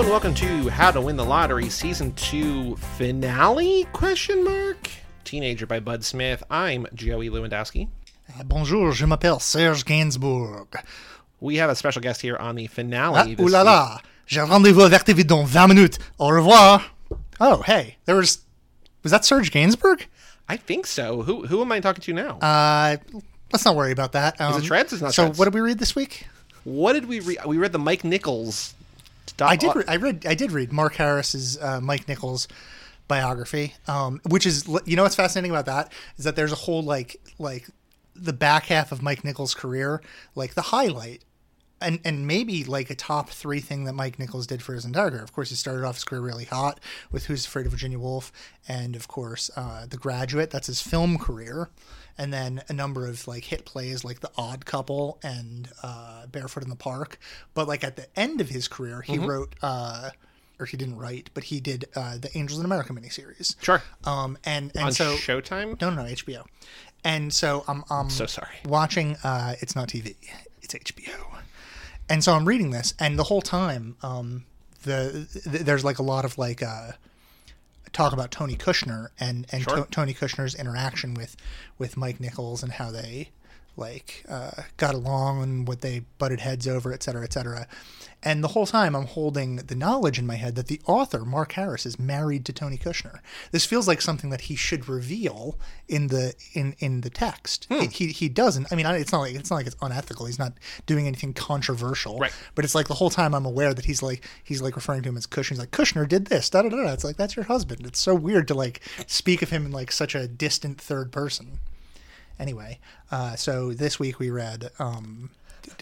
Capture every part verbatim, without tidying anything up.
Hello and welcome to How to Win the Lottery Season two Finale? Question mark? Teenager by Bud Smith. I'm Joey Lewandowski. Bonjour, je m'appelle Serge Gainsbourg. We have a special guest here on the finale. Ah, ooh la la, j'ai rendez-vous avec vous dans vingt minutes. Au revoir. Oh, hey, there was... Was that Serge Gainsbourg? I think so. Who who am I talking to now? Uh, let's not worry about that. Um, Is it Treads? It's not so Treads. What did we read this week? What did we read? We read the Mike Nichols. I did. Re- I read. I did read Mark Harris's uh, Mike Nichols biography, um, which is, you know what's fascinating about that is that there's a whole like like the back half of Mike Nichols' career, like the highlight, and and maybe like a top three thing that Mike Nichols did for his entire career. Of course, he started off his career really hot with Who's Afraid of Virginia Woolf, and of course uh, The Graduate. That's his film career. And then a number of like hit plays like The Odd Couple and uh, Barefoot in the Park. But like at the end of his career, he mm-hmm. wrote, uh, or he didn't write, but he did uh, the Angels in America miniseries. Sure. Um, and, and On so, Showtime? No, no, H B O. And so I'm, I'm so sorry. watching, uh, it's not T V, it's H B O. And so I'm reading this, and the whole time um, the, the there's like a lot of like... Uh, talk about Tony Kushner and, and sure. to, Tony Kushner's interaction with, with Mike Nichols and how they like uh, got along and what they butted heads over, et cetera, et cetera. And the whole time I'm holding the knowledge in my head that the author, Mark Harris, is married to Tony Kushner. This feels like something that he should reveal in the in, in the text. Hmm. He, he he doesn't. I mean, it's not like it's not like it's unethical. He's not doing anything controversial. Right. But it's like the whole time I'm aware that he's like he's like referring to him as Kushner. He's like, Kushner did this. Da da da. It's like, that's your husband. It's so weird to like speak of him in like such a distant third person. Anyway, uh, so this week we read um,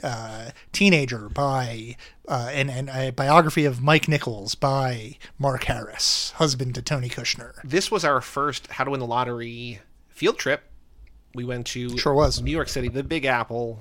uh, Teenager by uh, – and, and a biography of Mike Nichols by Mark Harris, husband to Tony Kushner. This was our first How to Win the Lottery field trip. We went to sure was. New York City, the Big Apple.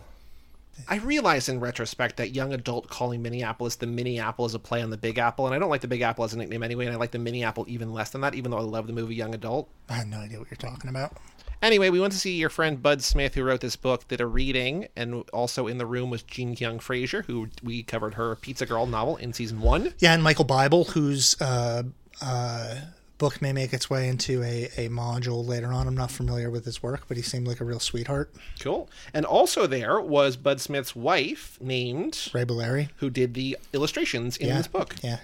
I realized in retrospect that young adult calling Minneapolis the Mini Apple is a play on the Big Apple, and I don't like the Big Apple as a nickname anyway, and I like the Mini Apple even less than that, even though I love the movie Young Adult. I have no idea what you're talking about. Anyway, we went to see your friend Bud Smith, who wrote this book, did a reading, and also in the room was Jean Young Fraser, who we covered her Pizza Girl novel in season one. Yeah, and Michael Bible, whose uh, uh, book may make its way into a, a module later on. I'm not familiar with his work, but he seemed like a real sweetheart. Cool. And also there was Bud Smith's wife named... Ray Balleri. Who did the illustrations in yeah, this book. Yeah.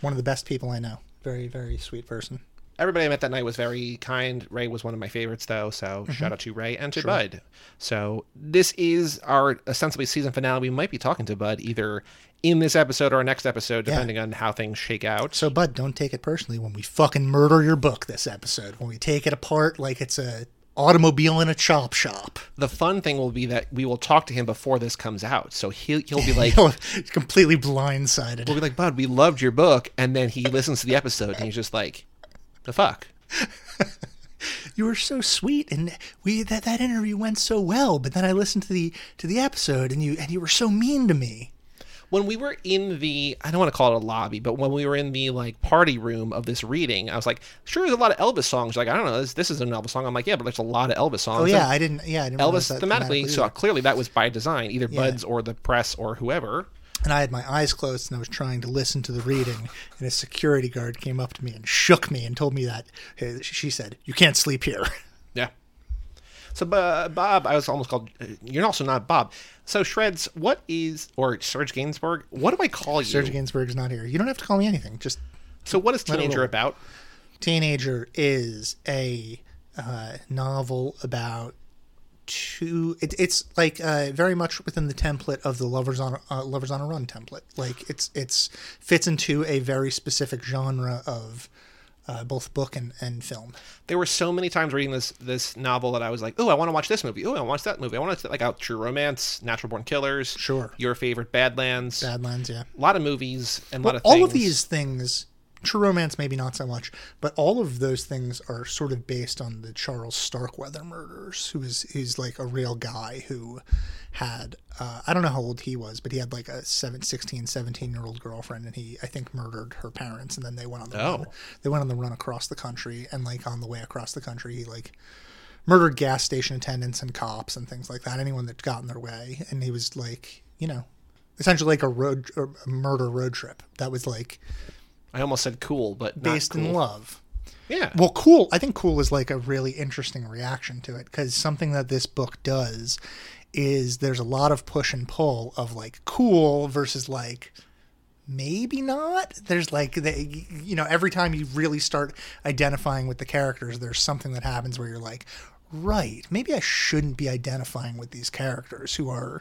One of the best people I know. Very, very sweet person. Everybody I met that night was very kind. Ray was one of my favorites, though, so mm-hmm. shout out to Ray and to sure. Bud. So this is our ostensibly season finale. We might be talking to Bud either in this episode or our next episode, depending yeah. on how things shake out. So, Bud, don't take it personally when we fucking murder your book this episode, when we take it apart like it's a automobile in a chop shop. The fun thing will be that we will talk to him before this comes out, so he'll, he'll be like he'll completely blindsided. We'll be like, Bud, we loved your book, and then he listens to the episode, and he's just like... The fuck? You were so sweet, and we that, that interview went so well. But then I listened to the to the episode, and you and you were so mean to me. When we were in the, I don't want to call it a lobby, but when we were in the like party room of this reading, I was like, sure, there's a lot of Elvis songs. Like, I don't know, this, this is an Elvis song. I'm like, yeah, but there's a lot of Elvis songs. Oh yeah, and I didn't. Yeah, I didn't Elvis that thematically. thematically so clearly, that was by design, either yeah. Bud's or the press or whoever. And I had my eyes closed, and I was trying to listen to the reading, and a security guard came up to me and shook me and told me that, she said, you can't sleep here. Yeah. So, uh, Bob, I was almost called, uh, you're also not Bob. So, Shreds, what is, or Serge Gainsbourg, what do I call you? Serge Gainsbourg is not here. You don't have to call me anything. Just. So, what is Teenager about? Teenager is a uh, novel about... To, it, it's like uh, very much within the template of the Lovers on uh, Lovers on a Run template. Like it's it's fits into a very specific genre of uh, both book and, and film. There were so many times reading this this novel that I was like, oh, I want to watch this movie. Oh, I want to watch that movie. I want to like out True Romance, Natural Born Killers. Sure. Your favorite Badlands. Badlands, yeah. A lot of movies and a lot well, of things. All of these things. True Romance, maybe not so much, but all of those things are sort of based on the Charles Starkweather murders, who is who's like a real guy who had, uh, I don't know how old he was, but he had like a seven, sixteen, seventeen-year-old girlfriend, and he, I think, murdered her parents, and then they went on the oh. run. They went on the run across the country, and like on the way across the country, he like murdered gas station attendants and cops and things like that, anyone that got in their way, and he was like, you know, essentially like a road or a murder road trip that was like. I almost said cool, but based not cool. in love. Yeah. Well, cool. I think cool is like a really interesting reaction to it, because something that this book does is there's a lot of push and pull of like cool versus like maybe not. There's like, the, you know, every time you really start identifying with the characters, there's something that happens where you're like, right, maybe I shouldn't be identifying with these characters who are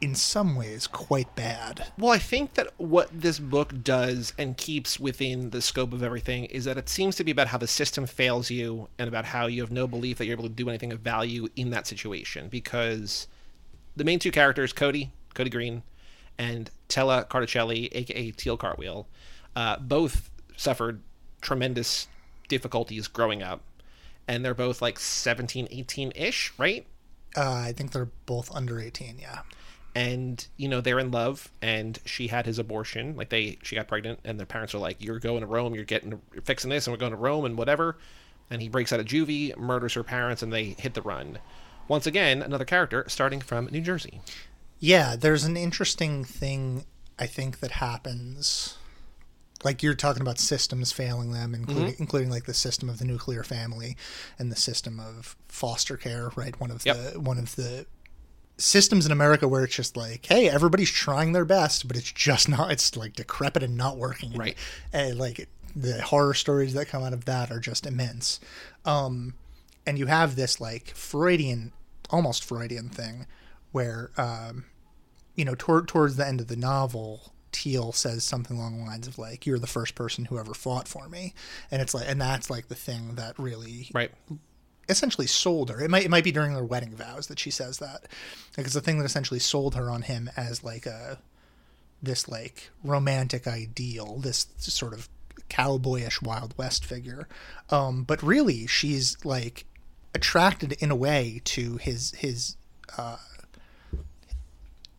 in some ways quite bad. Well, I think that what this book does and keeps within the scope of everything is that it seems to be about how the system fails you and about how you have no belief that you're able to do anything of value in that situation, because the main two characters, Cody, Cody Green, and Tella Carticelli, a k a. Teal Cartwheel, uh, both suffered tremendous difficulties growing up, and they're both like seventeen, eighteen-ish, right? Uh, I think they're both under eighteen, yeah. And, you know, they're in love, and she had his abortion. Like, they, she got pregnant, and their parents are like, you're going to Rome, you're getting, you're fixing this, and we're going to Rome, and whatever. And he breaks out of juvie, murders her parents, and they hit the run. Once again, another character starting from New Jersey. Yeah, there's an interesting thing, I think, that happens. Like, you're talking about systems failing them, including, mm-hmm. including like, the system of the nuclear family and the system of foster care, right? One of yep. the One of the... systems in America where it's just like, hey, everybody's trying their best, but it's just not, it's like decrepit and not working. Right. And, and like the horror stories that come out of that are just immense. Um, and you have this like Freudian, almost Freudian thing where, um, you know, tor- towards the end of the novel, Teal says something along the lines of like, you're the first person who ever fought for me. And it's like, and that's like the thing that really, right. essentially sold her. It might it might be during their wedding vows that she says that. Like, it's the thing that essentially sold her on him as like a this like romantic ideal, this sort of cowboyish Wild West figure. Um, but really, she's like attracted in a way to his his uh,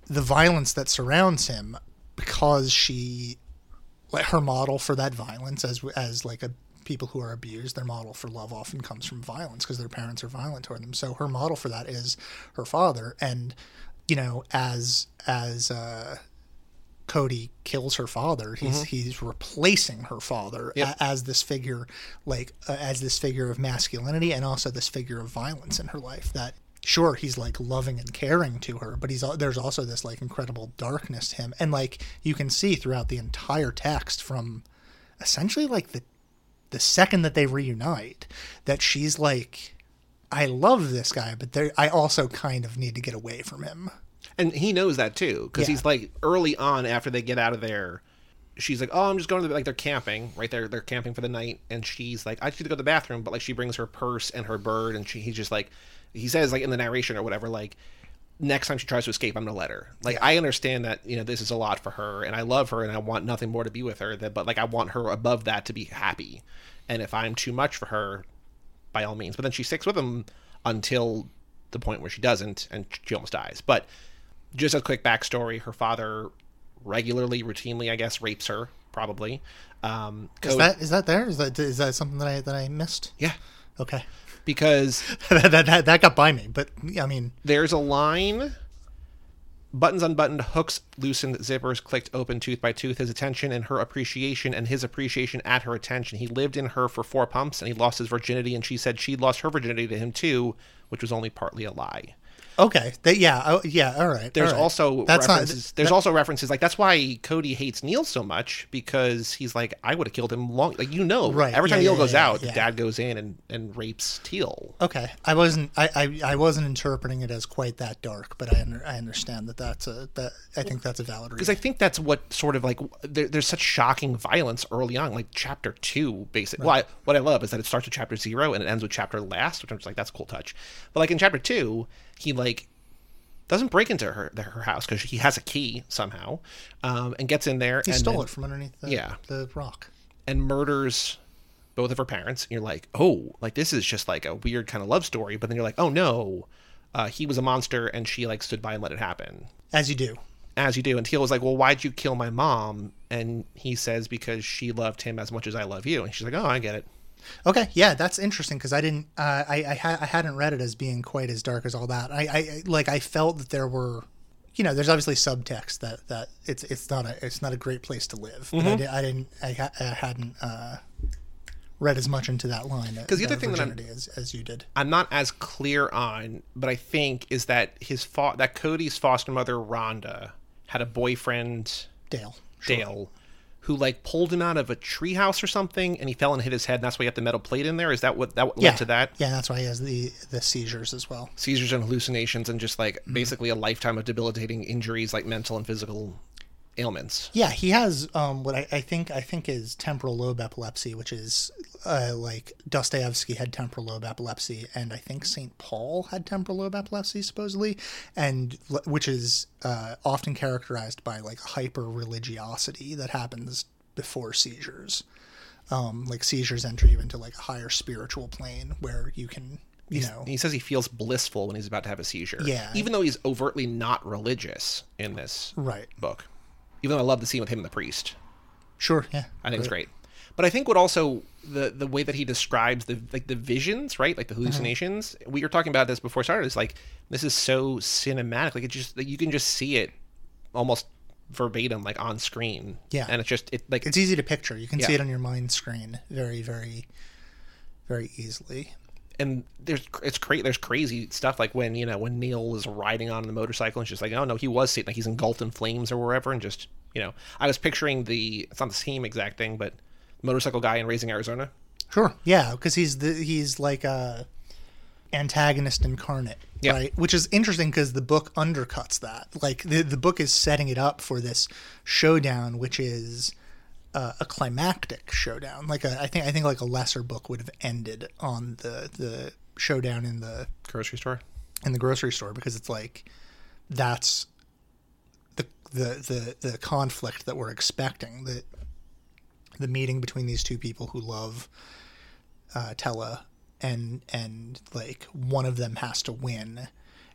the violence that surrounds him, because she like her model for that violence as as like a. people who are abused, their model for love often comes from violence because their parents are violent toward them. So her model for that is her father. And, you know, as as uh, Cody kills her father, he's mm-hmm. he's replacing her father yep. a, as this figure, like uh, as this figure of masculinity, and also this figure of violence in her life. That sure, he's like loving and caring to her, but he's there's also this like incredible darkness to him. And like you can see throughout the entire text, from essentially like the the second that they reunite, that she's like, I love this guy, but there, I also kind of need to get away from him. And he knows that too, because yeah. he's like, early on after they get out of there, she's like, oh, I'm just going to the, like, they're camping, right? They're, they're camping for the night, and she's like, I just need to go to the bathroom, but like she brings her purse and her bird, and she he's just like, he says like in the narration or whatever, like, next time she tries to escape, I'm going to let her. Like, yeah. I understand that, you know, this is a lot for her, and I love her, and I want nothing more to be with her, than, but, like, I want her above that to be happy. And if I'm too much for her, by all means. But then she sticks with him until the point where she doesn't, and she almost dies. But just a quick backstory, her father regularly, routinely, I guess, rapes her, probably. Um, is, Cody, that, is that there? Is that, is that something that I that I missed? Yeah. Okay. Because that, that that got by me, but I mean, there's a line: buttons unbuttoned, hooks loosened, zippers clicked open, tooth by tooth. His attention and her appreciation, and his appreciation at her attention. He lived in her for four pumps, and he lost his virginity, and she said she lost her virginity to him too, which was only partly a lie. Okay, that, yeah, oh, yeah, all right. There's all right. also that's references. Not, that, there's that, also references like that's why Cody hates Neil so much, because he's like, I would have killed him long. Like, you know, right. every time yeah, Neil yeah, goes yeah, out, yeah. Dad goes in and, and rapes Teal. Okay, I wasn't I, I, I wasn't interpreting it as quite that dark, but I under, I understand that that's a that I think that's a valid reason. Because I think that's what sort of like there, there's such shocking violence early on, like chapter two, basically. Right. Well, I, what I love is that it starts with chapter zero and it ends with chapter last, which I'm just like, that's a cool touch. But like in chapter two, he like doesn't break into her her house because he has a key somehow, um, and gets in there. He and stole then, it from underneath the, yeah. the rock, and murders both of her parents. And you're like, oh, like this is just like a weird kind of love story. But then you're like, oh no, uh, he was a monster, and she like stood by and let it happen. As you do, as you do. And Teal was like, well, why'd you kill my mom? And he says, because she loved him as much as I love you. And she's like, oh, I get it. Okay, yeah, that's interesting, because I didn't, uh, I I, ha- I hadn't read it as being quite as dark as all that. I, I, like, I felt that there were you know, there's obviously subtext that, that it's it's not a it's not a great place to live. Mm-hmm. But I, did, I didn't I, I hadn't uh, read as much into that line. Because the other thing that I'm as, as you did, I'm not as clear on, but I think is that his fa- that Cody's foster mother Rhonda had a boyfriend Dale Dale. Sure. Who like pulled him out of a treehouse or something, and he fell and hit his head. And that's why he had the metal plate in there. Is that what that what yeah. led to that? Yeah, that's why he has the the seizures as well. Seizures and hallucinations, and just like mm-hmm. basically a lifetime of debilitating injuries, like mental and physical ailments. Yeah, he has um, what I, I think I think is temporal lobe epilepsy, which is uh, like Dostoevsky had temporal lobe epilepsy, and I think Saint Paul had temporal lobe epilepsy supposedly, and which is uh, often characterized by like hyper religiosity that happens before seizures, um, like seizures enter you into like a higher spiritual plane where you can. You know. He says he feels blissful when he's about to have a seizure. Yeah, even though he's overtly not religious in this right. book. Even though I love the scene with him and the priest. Sure, yeah. I think great. It's great. But I think what also, the the way that he describes the like the visions, right? Like the hallucinations. Mm-hmm. We were talking about this before we started. It's like, this is so cinematic. Like, it just, like, you can just see it almost verbatim, like, on screen. Yeah. And it's just, it like... It's easy to picture. You can yeah. see it on your mind screen very, very, very easily. And there's it's cra- there's crazy stuff like when, you know, when Neil is riding on the motorcycle and she's like, oh, no, he was sitting, like he's engulfed in flames or wherever. And just, you know, I was picturing the, it's not the same exact thing, but the motorcycle guy in Raising Arizona. Sure. Yeah, because he's the he's like a antagonist incarnate, yeah. right? Which is interesting because the book undercuts that. Like the, the book is setting it up for this showdown, which is... Uh, a climactic showdown, like a, I think I think like a lesser book would have ended on the the showdown in the grocery store, in the grocery store, because it's like that's the the the, the conflict that we're expecting, the the meeting between these two people who love uh, Tella, and and like one of them has to win.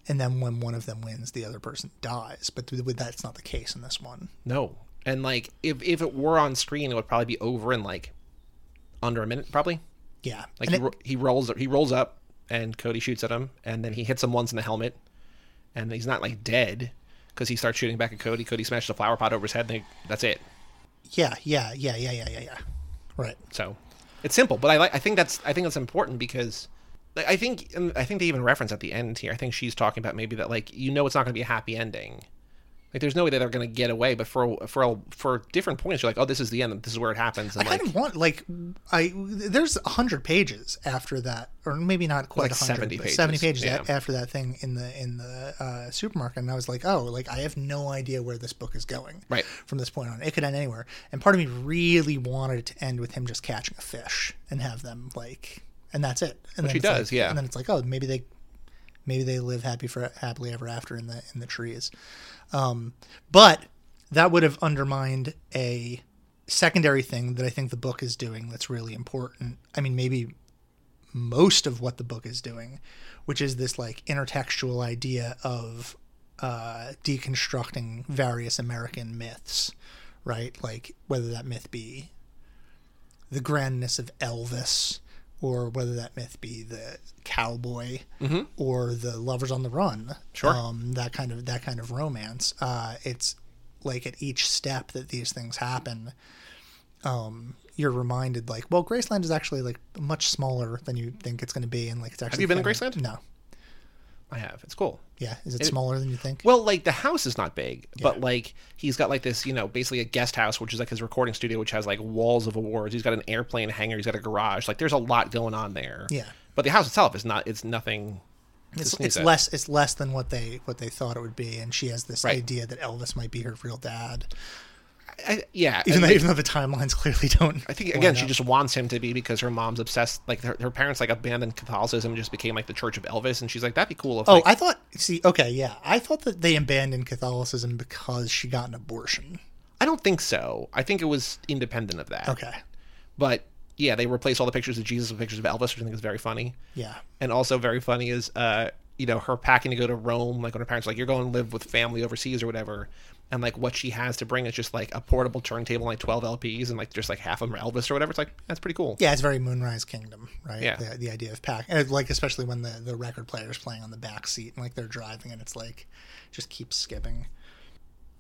And then when one of them wins, the other person dies. But th- that's not the case in this one. No. And, like, if, if it were on screen, it would probably be over in, like, under a minute, probably. Yeah. Like, he, it, he rolls he rolls up, and Cody shoots at him, and then he hits him once in the helmet, and he's not, like, dead, because he starts shooting back at Cody. Cody smashes a flower pot over his head, and they, that's it. Yeah, yeah, yeah, yeah, yeah, yeah, yeah. Right. So, it's simple, but I like. I think that's I think that's important, because I think, and I think they even reference at the end here, I think she's talking about maybe that, like, you know it's not going to be a happy ending. Like, there's no way that they're going to get away, but for a, for a, for different points, you're like, oh, this is the end. This is where it happens. And I like, kind of want, like, I there's one hundred pages after that, or maybe not quite like one hundred, seventy but pages. seventy pages yeah. after that thing in the in the uh, supermarket, and I was like, oh, like, I have no idea where this book is going right. from this point on. It could end anywhere, and part of me really wanted it to end with him just catching a fish and have them, like, and that's it. And Which then he does, like, yeah. And then it's like, oh, maybe they... Maybe they live happy for happily ever after in the in the trees, um, but that would have undermined a secondary thing that I think the book is doing that's really important. I mean, maybe most of what the book is doing, which is this like intertextual idea of uh, deconstructing various American myths, right? Like whether that myth be the grandness of Elvis. Or whether that myth be the cowboy mm-hmm. or the lovers on the run, sure, um, that kind of that kind of romance. Uh, it's like at each step that these things happen, um, you're reminded, like, well, Graceland is actually like much smaller than you think it's going to be, and like it's actually. Have you been to Graceland? No, I have. It's cool. Yeah, is it, it smaller than you think? Well, like the house is not big, yeah. but like he's got like this, you know, basically a guest house, which is like his recording studio, which has like walls of awards. He's got an airplane hangar. He's got a garage. Like there's a lot going on there. Yeah. But the house itself is not. It's nothing. It's, it's less. It's less than what they what they thought it would be. And she has this right. idea that Elvis might be her real dad. I, yeah, even though, even though the timelines clearly don't. I think again, she just wants him to be because her mom's obsessed. Like her, her parents, like abandoned Catholicism, and just became like the Church of Elvis, and she's like, that'd be cool. If, oh, like... I thought. See, okay, yeah, I thought that they abandoned Catholicism because she got an abortion. I don't think so. I think it was independent of that. Okay, but yeah, they replaced all the pictures of Jesus with pictures of Elvis, which I think is very funny. Yeah, and also very funny is uh, you know, her packing to go to Rome, like when her parents were like, you're going to live with family overseas or whatever. And like what she has to bring is just like a portable turntable and like twelve L Ps and like just like half of them are Elvis or whatever. It's like, that's pretty cool. Yeah, it's very Moonrise Kingdom, right? Yeah. The, the idea of pack. And like especially when the, the record player is playing on the back seat and like they're driving and it's like just keeps skipping.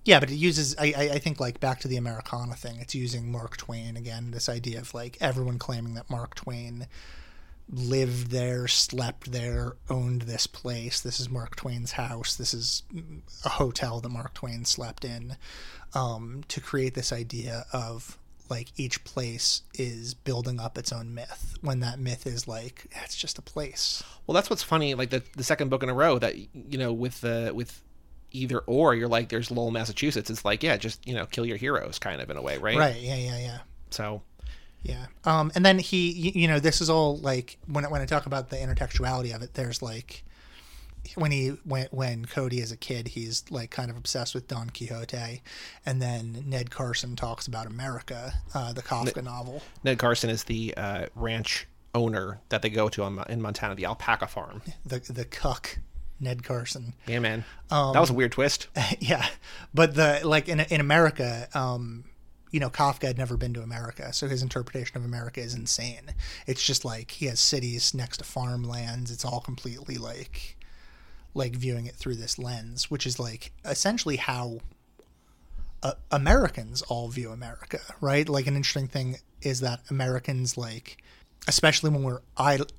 Yeah, but it uses, I, I think, like, back to the Americana thing, it's using Mark Twain again, this idea of, like, everyone claiming that Mark Twain lived there, slept there, owned this place, this is Mark Twain's house, this is a hotel that Mark Twain slept in, um, to create this idea of, like, each place is building up its own myth, when that myth is, like, it's just a place. Well, that's what's funny, like, the, the second book in a row that, you know, with the, with... either or, you're like, there's Lowell, Massachusetts. It's like, yeah, just, you know, kill your heroes kind of in a way, right? Right, yeah, yeah, yeah. So. Yeah. Um, and then he, you know, this is all like, when, when I talk about the intertextuality of it, there's like, when he, when, when Cody is a kid, he's like kind of obsessed with Don Quixote. And then Ned Carson talks about America, uh, the Kafka Ned, novel. Ned Carson is the uh, ranch owner that they go to on, in Montana, the alpaca farm. The, the cuck. Ned Carson. Yeah, man. Um, that was a weird twist. Yeah. But the like in in America, um, you know, Kafka had never been to America. So his interpretation of America is insane. It's just like he has cities next to farmlands. It's all completely like like viewing it through this lens, which is like essentially how uh, Americans all view America, right? Like an interesting thing is that Americans like... especially when we're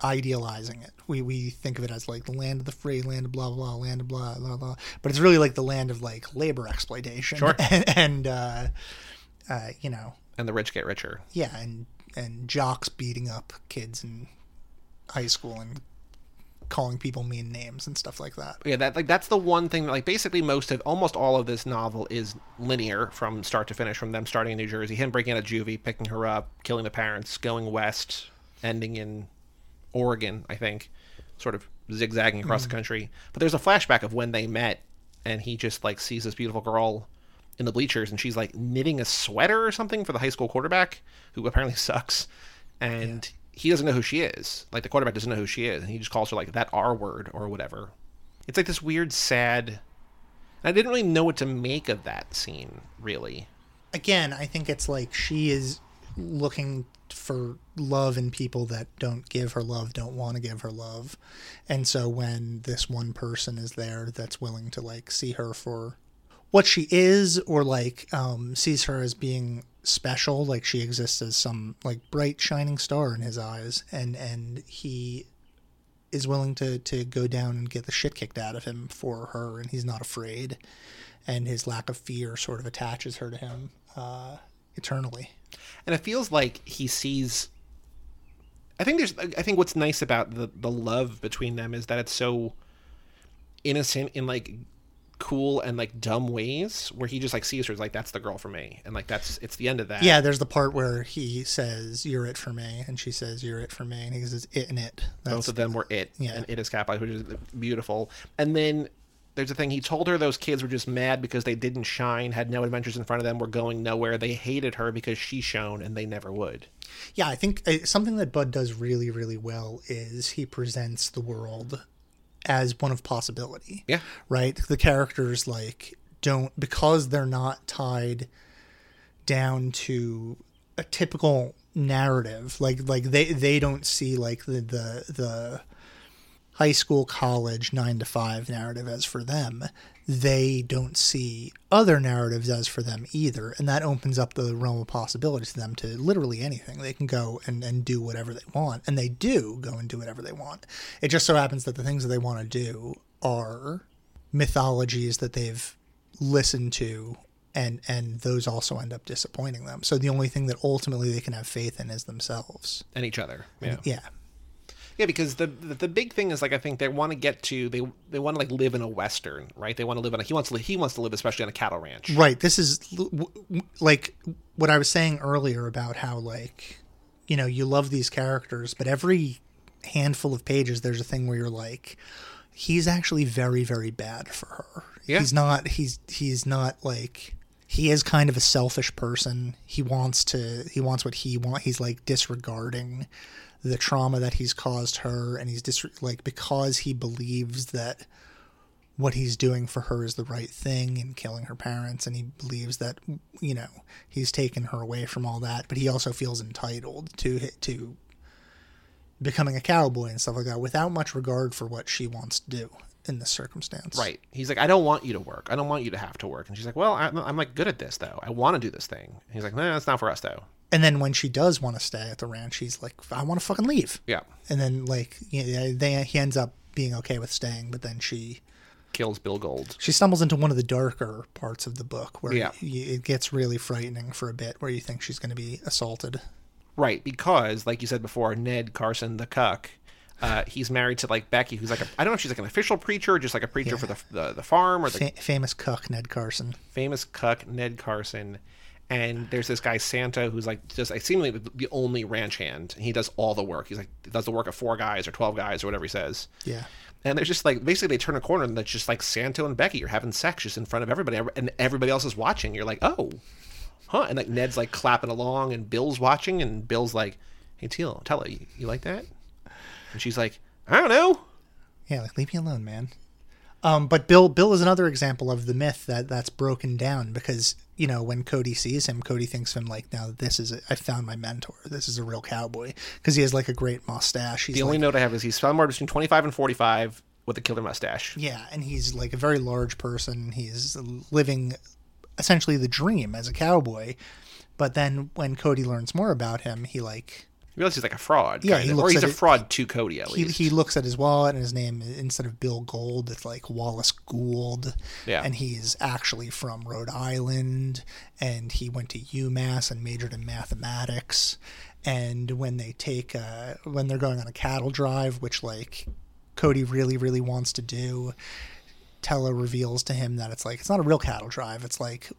idealizing it. We we think of it as like the land of the free, land of blah, blah, land of blah, blah, blah. But it's really like the land of like labor exploitation. Sure. And, and uh, uh, you know. And the rich get richer. Yeah. And, and jocks beating up kids in high school and calling people mean names and stuff like that. Yeah. That like that's the one thing that like basically most of almost all of this novel is linear from start to finish, from them starting in New Jersey, him breaking out of juvie, picking her up, killing the parents, going west, ending in Oregon, I think, sort of zigzagging across mm. the country. But there's a flashback of when they met, and he just, like, sees this beautiful girl in the bleachers, and she's, like, knitting a sweater or something for the high school quarterback, who apparently sucks, and yeah. he doesn't know who she is. Like, the quarterback doesn't know who she is, and he just calls her, like, that R word or whatever. It's, like, this weird, sad... I didn't really know what to make of that scene, really. Again, I think it's, like, she is looking... for love in people that don't give her love, don't want to give her love. And so when this one person is there that's willing to like see her for what she is, or like um sees her as being special, like she exists as some like bright shining star in his eyes, and and he is willing to to go down and get the shit kicked out of him for her, and he's not afraid, and his lack of fear sort of attaches her to him uh eternally. And it feels like he sees, I think there's, I think what's nice about the, the love between them is that it's so innocent in like cool and like dumb ways, where he just like sees her as like, that's the girl for me. And like, that's, it's the end of that. Yeah. There's the part where he says, you're it for me. And she says, you're it for me. And he says, it and it. That's, both of them were it. Yeah. And it is capitalized, which is beautiful. And then there's a thing, he told her those kids were just mad because they didn't shine, had no adventures in front of them, were going nowhere. They hated her because she shone and they never would. Yeah, I think something that Bud does really, really well is he presents the world as one of possibility. Yeah. Right? The characters, like, don't, because they're not tied down to a typical narrative, like, like they, they don't see, like, the the... the high school, college, nine to five narrative as for them. They don't see other narratives as for them either. And that opens up the realm of possibility to them to literally anything. They can go and, and do whatever they want. And they do go and do whatever they want. It just so happens that the things that they want to do are mythologies that they've listened to. And, and those also end up disappointing them. So the only thing that ultimately they can have faith in is themselves. And each other. Yeah. Yeah. Yeah, because the, the the big thing is like I think they want to get to they they want to like live in a Western, right? They want to live on a, he wants to he wants to live especially on a cattle ranch, right? This is like what I was saying earlier about how like you know you love these characters, but every handful of pages there's a thing where you're like he's actually very very bad for her. Yeah. He's not he's he's not like. He is kind of a selfish person. He wants to. He wants what he wants. He's like disregarding the trauma that he's caused her, and he's dis- like because he believes that what he's doing for her is the right thing in killing her parents, and he believes that, you know, he's taken her away from all that, but he also feels entitled to to becoming a cowboy and stuff like that without much regard for what she wants to do in this circumstance. Right. He's like, I don't want you to work. I don't want you to have to work. And she's like, well, I'm, I'm like good at this though. I want to do this thing. And he's like, no, nah, it's not for us though. And then when she does want to stay at the ranch, he's like, I want to fucking leave. Yeah. And then like, you know, they, he ends up being okay with staying, but then she kills Bill Gold. She stumbles into one of the darker parts of the book where yeah. it gets really frightening for a bit, where you think she's going to be assaulted. Right, because, like you said before, Ned Carson, the cuck, uh, he's married to, like, Becky, who's, like, a, I don't know if she's, like, an official preacher or just, like, a preacher yeah. for the, the the farm. or the F- Famous cuck, Ned Carson. Famous cuck, Ned Carson. And there's this guy, Santa, who's, like, just like, seemingly the only ranch hand. He does all the work. He's, like, does the work of four guys or twelve guys or whatever he says. Yeah. And they're just, like, basically they turn a corner and that's just, like, Santa and Becky are having sex just in front of everybody. And everybody else is watching. You're like, oh. Huh, and like Ned's like clapping along and Bill's watching and Bill's like, hey, Tella, Tella, you, you like that? And she's like, I don't know. Yeah, like, leave me alone, man. Um, but Bill Bill is another example of the myth that that's broken down because, you know, when Cody sees him, Cody thinks of him like, now this is, a, I found my mentor. This is a real cowboy because he has like a great mustache. He's the only like, note I have is he's somewhere between twenty-five and forty-five with a killer mustache. Yeah, and he's like a very large person. He's living essentially the dream as a cowboy, but then when Cody learns more about him, he like he realizes he's like a fraud. Yeah, he looks or he's a it, fraud to Cody at he, least. He looks at his wallet and his name instead of Bill Gold, it's like Wallace Gould. Yeah, and he's actually from Rhode Island, and he went to UMass and majored in mathematics. And when they take uh, when they're going on a cattle drive, which like Cody really really wants to do, Tella reveals to him that it's like it's not a real cattle drive, it's like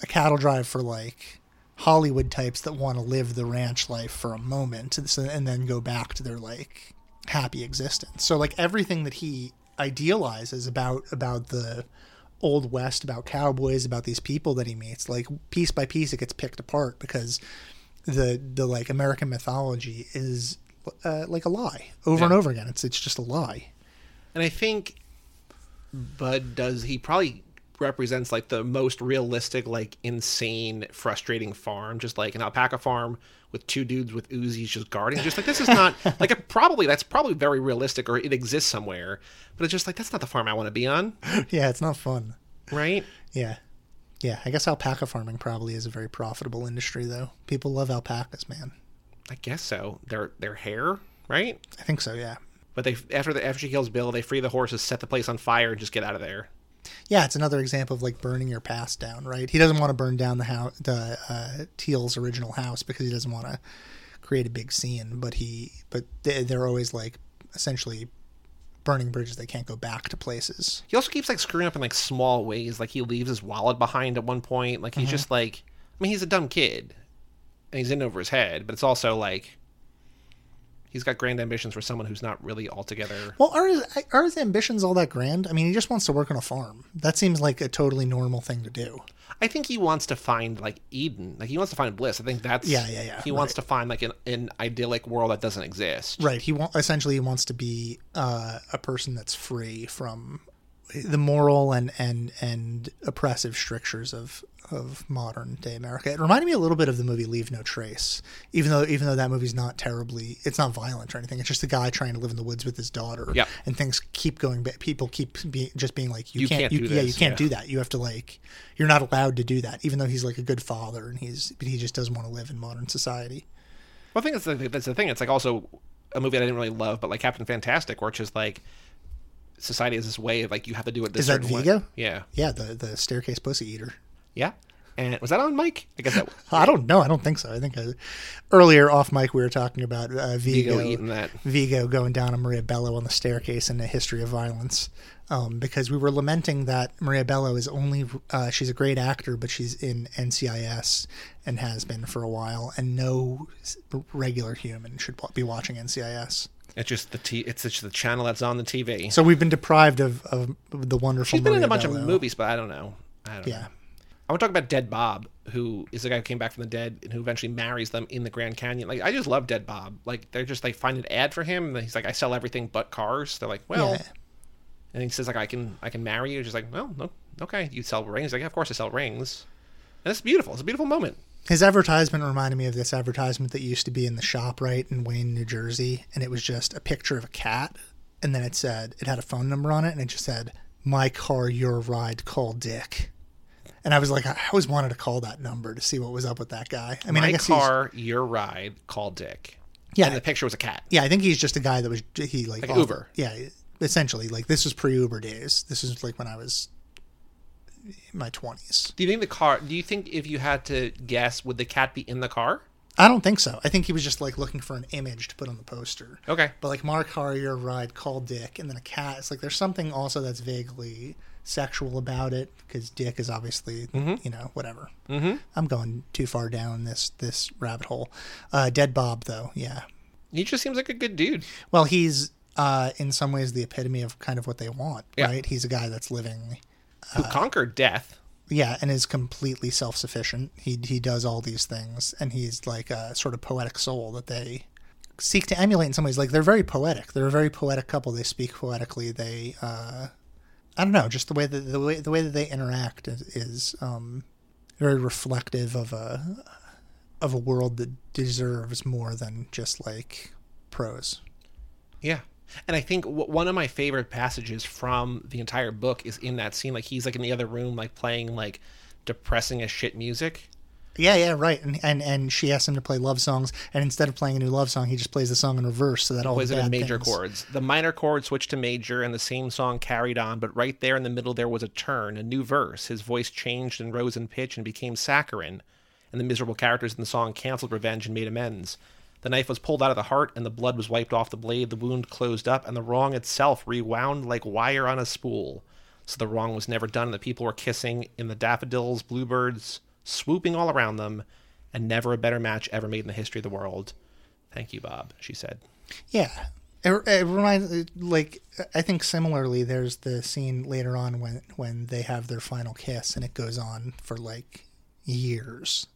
a cattle drive for like Hollywood types that want to live the ranch life for a moment and, so, and then go back to their like happy existence. So like everything that he idealizes about about the Old West, about cowboys, about these people that he meets, like piece by piece it gets picked apart because the the like American mythology is uh, like a lie over yeah. and over again. It's it's just a lie. And I think Bud does he probably represents like the most realistic, like insane, frustrating farm, just like an alpaca farm with two dudes with Uzis just guarding. Just like this is not like a, probably that's probably very realistic, or it exists somewhere, but it's just like that's not the farm I want to be on. Yeah, it's not fun, right? Yeah, yeah. I guess alpaca farming probably is a very profitable industry, though. People love alpacas, man. I guess so. Their their hair, right? I think so. Yeah. But they after the after she kills Bill, they free the horses, set the place on fire, and just get out of there. Yeah, it's another example of like burning your past down, right? He doesn't want to burn down the house, the uh, Teal's original house, because he doesn't want to create a big scene. But he, but they're always like essentially burning bridges. They can't go back to places. He also keeps like screwing up in like small ways. Like he leaves his wallet behind at one point. Like he's mm-hmm. just like, I mean, he's a dumb kid, and he's in over his head. But it's also like, he's got grand ambitions for someone who's not really altogether. Well, are his, are his ambitions all that grand? I mean, he just wants to work on a farm. That seems like a totally normal thing to do. I think he wants to find, like, Eden. Like, he wants to find bliss. I think that's... Yeah, yeah, yeah. He right. wants to find, like, an, an idyllic world that doesn't exist. Right. He wa- essentially he wants to be uh, a person that's free from the moral and, and, and oppressive strictures of... of modern day America. It reminded me a little bit of the movie Leave No Trace, even though even though that movie's not terribly, it's not violent or anything. It's just a guy trying to live in the woods with his daughter, yep. and things keep going. People keep be, just being like, you, you can't, can't you, do yeah, this. you can't yeah. do that. You have to like, you're not allowed to do that. Even though he's like a good father, and he's but he just doesn't want to live in modern society. Well, I think that's the, that's the thing. It's like also a movie I didn't really love, but like Captain Fantastic, where it's just like society is this way of like you have to do it. This is that Vigo? Way. Yeah, yeah, the the staircase pussy eater. Yeah. And was that on mic? I guess that was. I don't know. I don't think so. I think I, earlier off mic we were talking about uh, Vigo, Vigo eating that. Vigo going down on Maria Bello on the staircase in The History of Violence, um, because we were lamenting that Maria Bello is only uh, she's a great actor, but she's in N C I S and has been for a while, and no regular human should be watching N C I S. It's just the t- it's just the channel that's on the T V. So we've been deprived of, of the wonderful. She's been Maria in a bunch Bello. of movies, but I don't know. I don't yeah. know. I want to talk about Dead Bob, who is the guy who came back from the dead and who eventually marries them in the Grand Canyon. Like, I just love Dead Bob. Like, they're just, they find an ad for him, and he's like, I sell everything but cars. They're like, well, yeah. And he says, like, I can I can marry you. She's like, well, no, okay, you sell rings. He's like, yeah, of course I sell rings. And it's beautiful. It's a beautiful moment. His advertisement reminded me of this advertisement that used to be in the shop right in Wayne, New Jersey, and it was just a picture of a cat, and then it said, it had a phone number on it, and it just said, my car, your ride, call Dick. And I was like, I always wanted to call that number to see what was up with that guy. I mean, my I guess car, he's... your ride, call Dick. Yeah, and the picture was a cat. Yeah, I think he's just a guy that was he like, like Uber. Yeah, essentially, like this was pre-Uber days. This was like when I was in my twenties. Do you think the car? Do you think if you had to guess, would the cat be in the car? I don't think so. I think he was just like looking for an image to put on the poster. Okay, but like Mark Harrier, ride, call Dick, and then a cat. It's like there's something also that's vaguely sexual about it, because Dick is obviously, mm-hmm. you know, whatever. Mm-hmm. I'm going too far down this this rabbit hole. Uh, Dead Bob, though, yeah, he just seems like a good dude. Well, he's uh, in some ways the epitome of kind of what they want, yeah. right? He's a guy that's living uh, who conquered death. Yeah, and is completely self-sufficient. He he does all these things, and he's like a sort of poetic soul that they seek to emulate in some ways. Like, they're very poetic. They're a very poetic couple. They speak poetically. They, uh, I don't know, just the way that the way the way that they interact is, is um, very reflective of a of a world that deserves more than just like prose. Yeah. And I think one of my favorite passages from the entire book is in that scene. Like, he's, like, in the other room, like, playing, like, depressing as shit music. Yeah, yeah, right. And and, and she asks him to play love songs, and instead of playing a new love song, he just plays the song in reverse, so that all the bad things... Plays it in major chords. The minor chord switched to major, and the same song carried on, but right there in the middle there was a turn, a new verse. His voice changed and rose in pitch and became saccharine, and the miserable characters in the song canceled revenge and made amends. The knife was pulled out of the heart, and the blood was wiped off the blade. The wound closed up, and the wrong itself rewound like wire on a spool. So the wrong was never done, and the people were kissing in the daffodils, bluebirds, swooping all around them, and never a better match ever made in the history of the world. Thank you, Bob, she said. Yeah. It, it reminds, like, I think similarly, there's the scene later on when, when they have their final kiss, and it goes on for, like, years.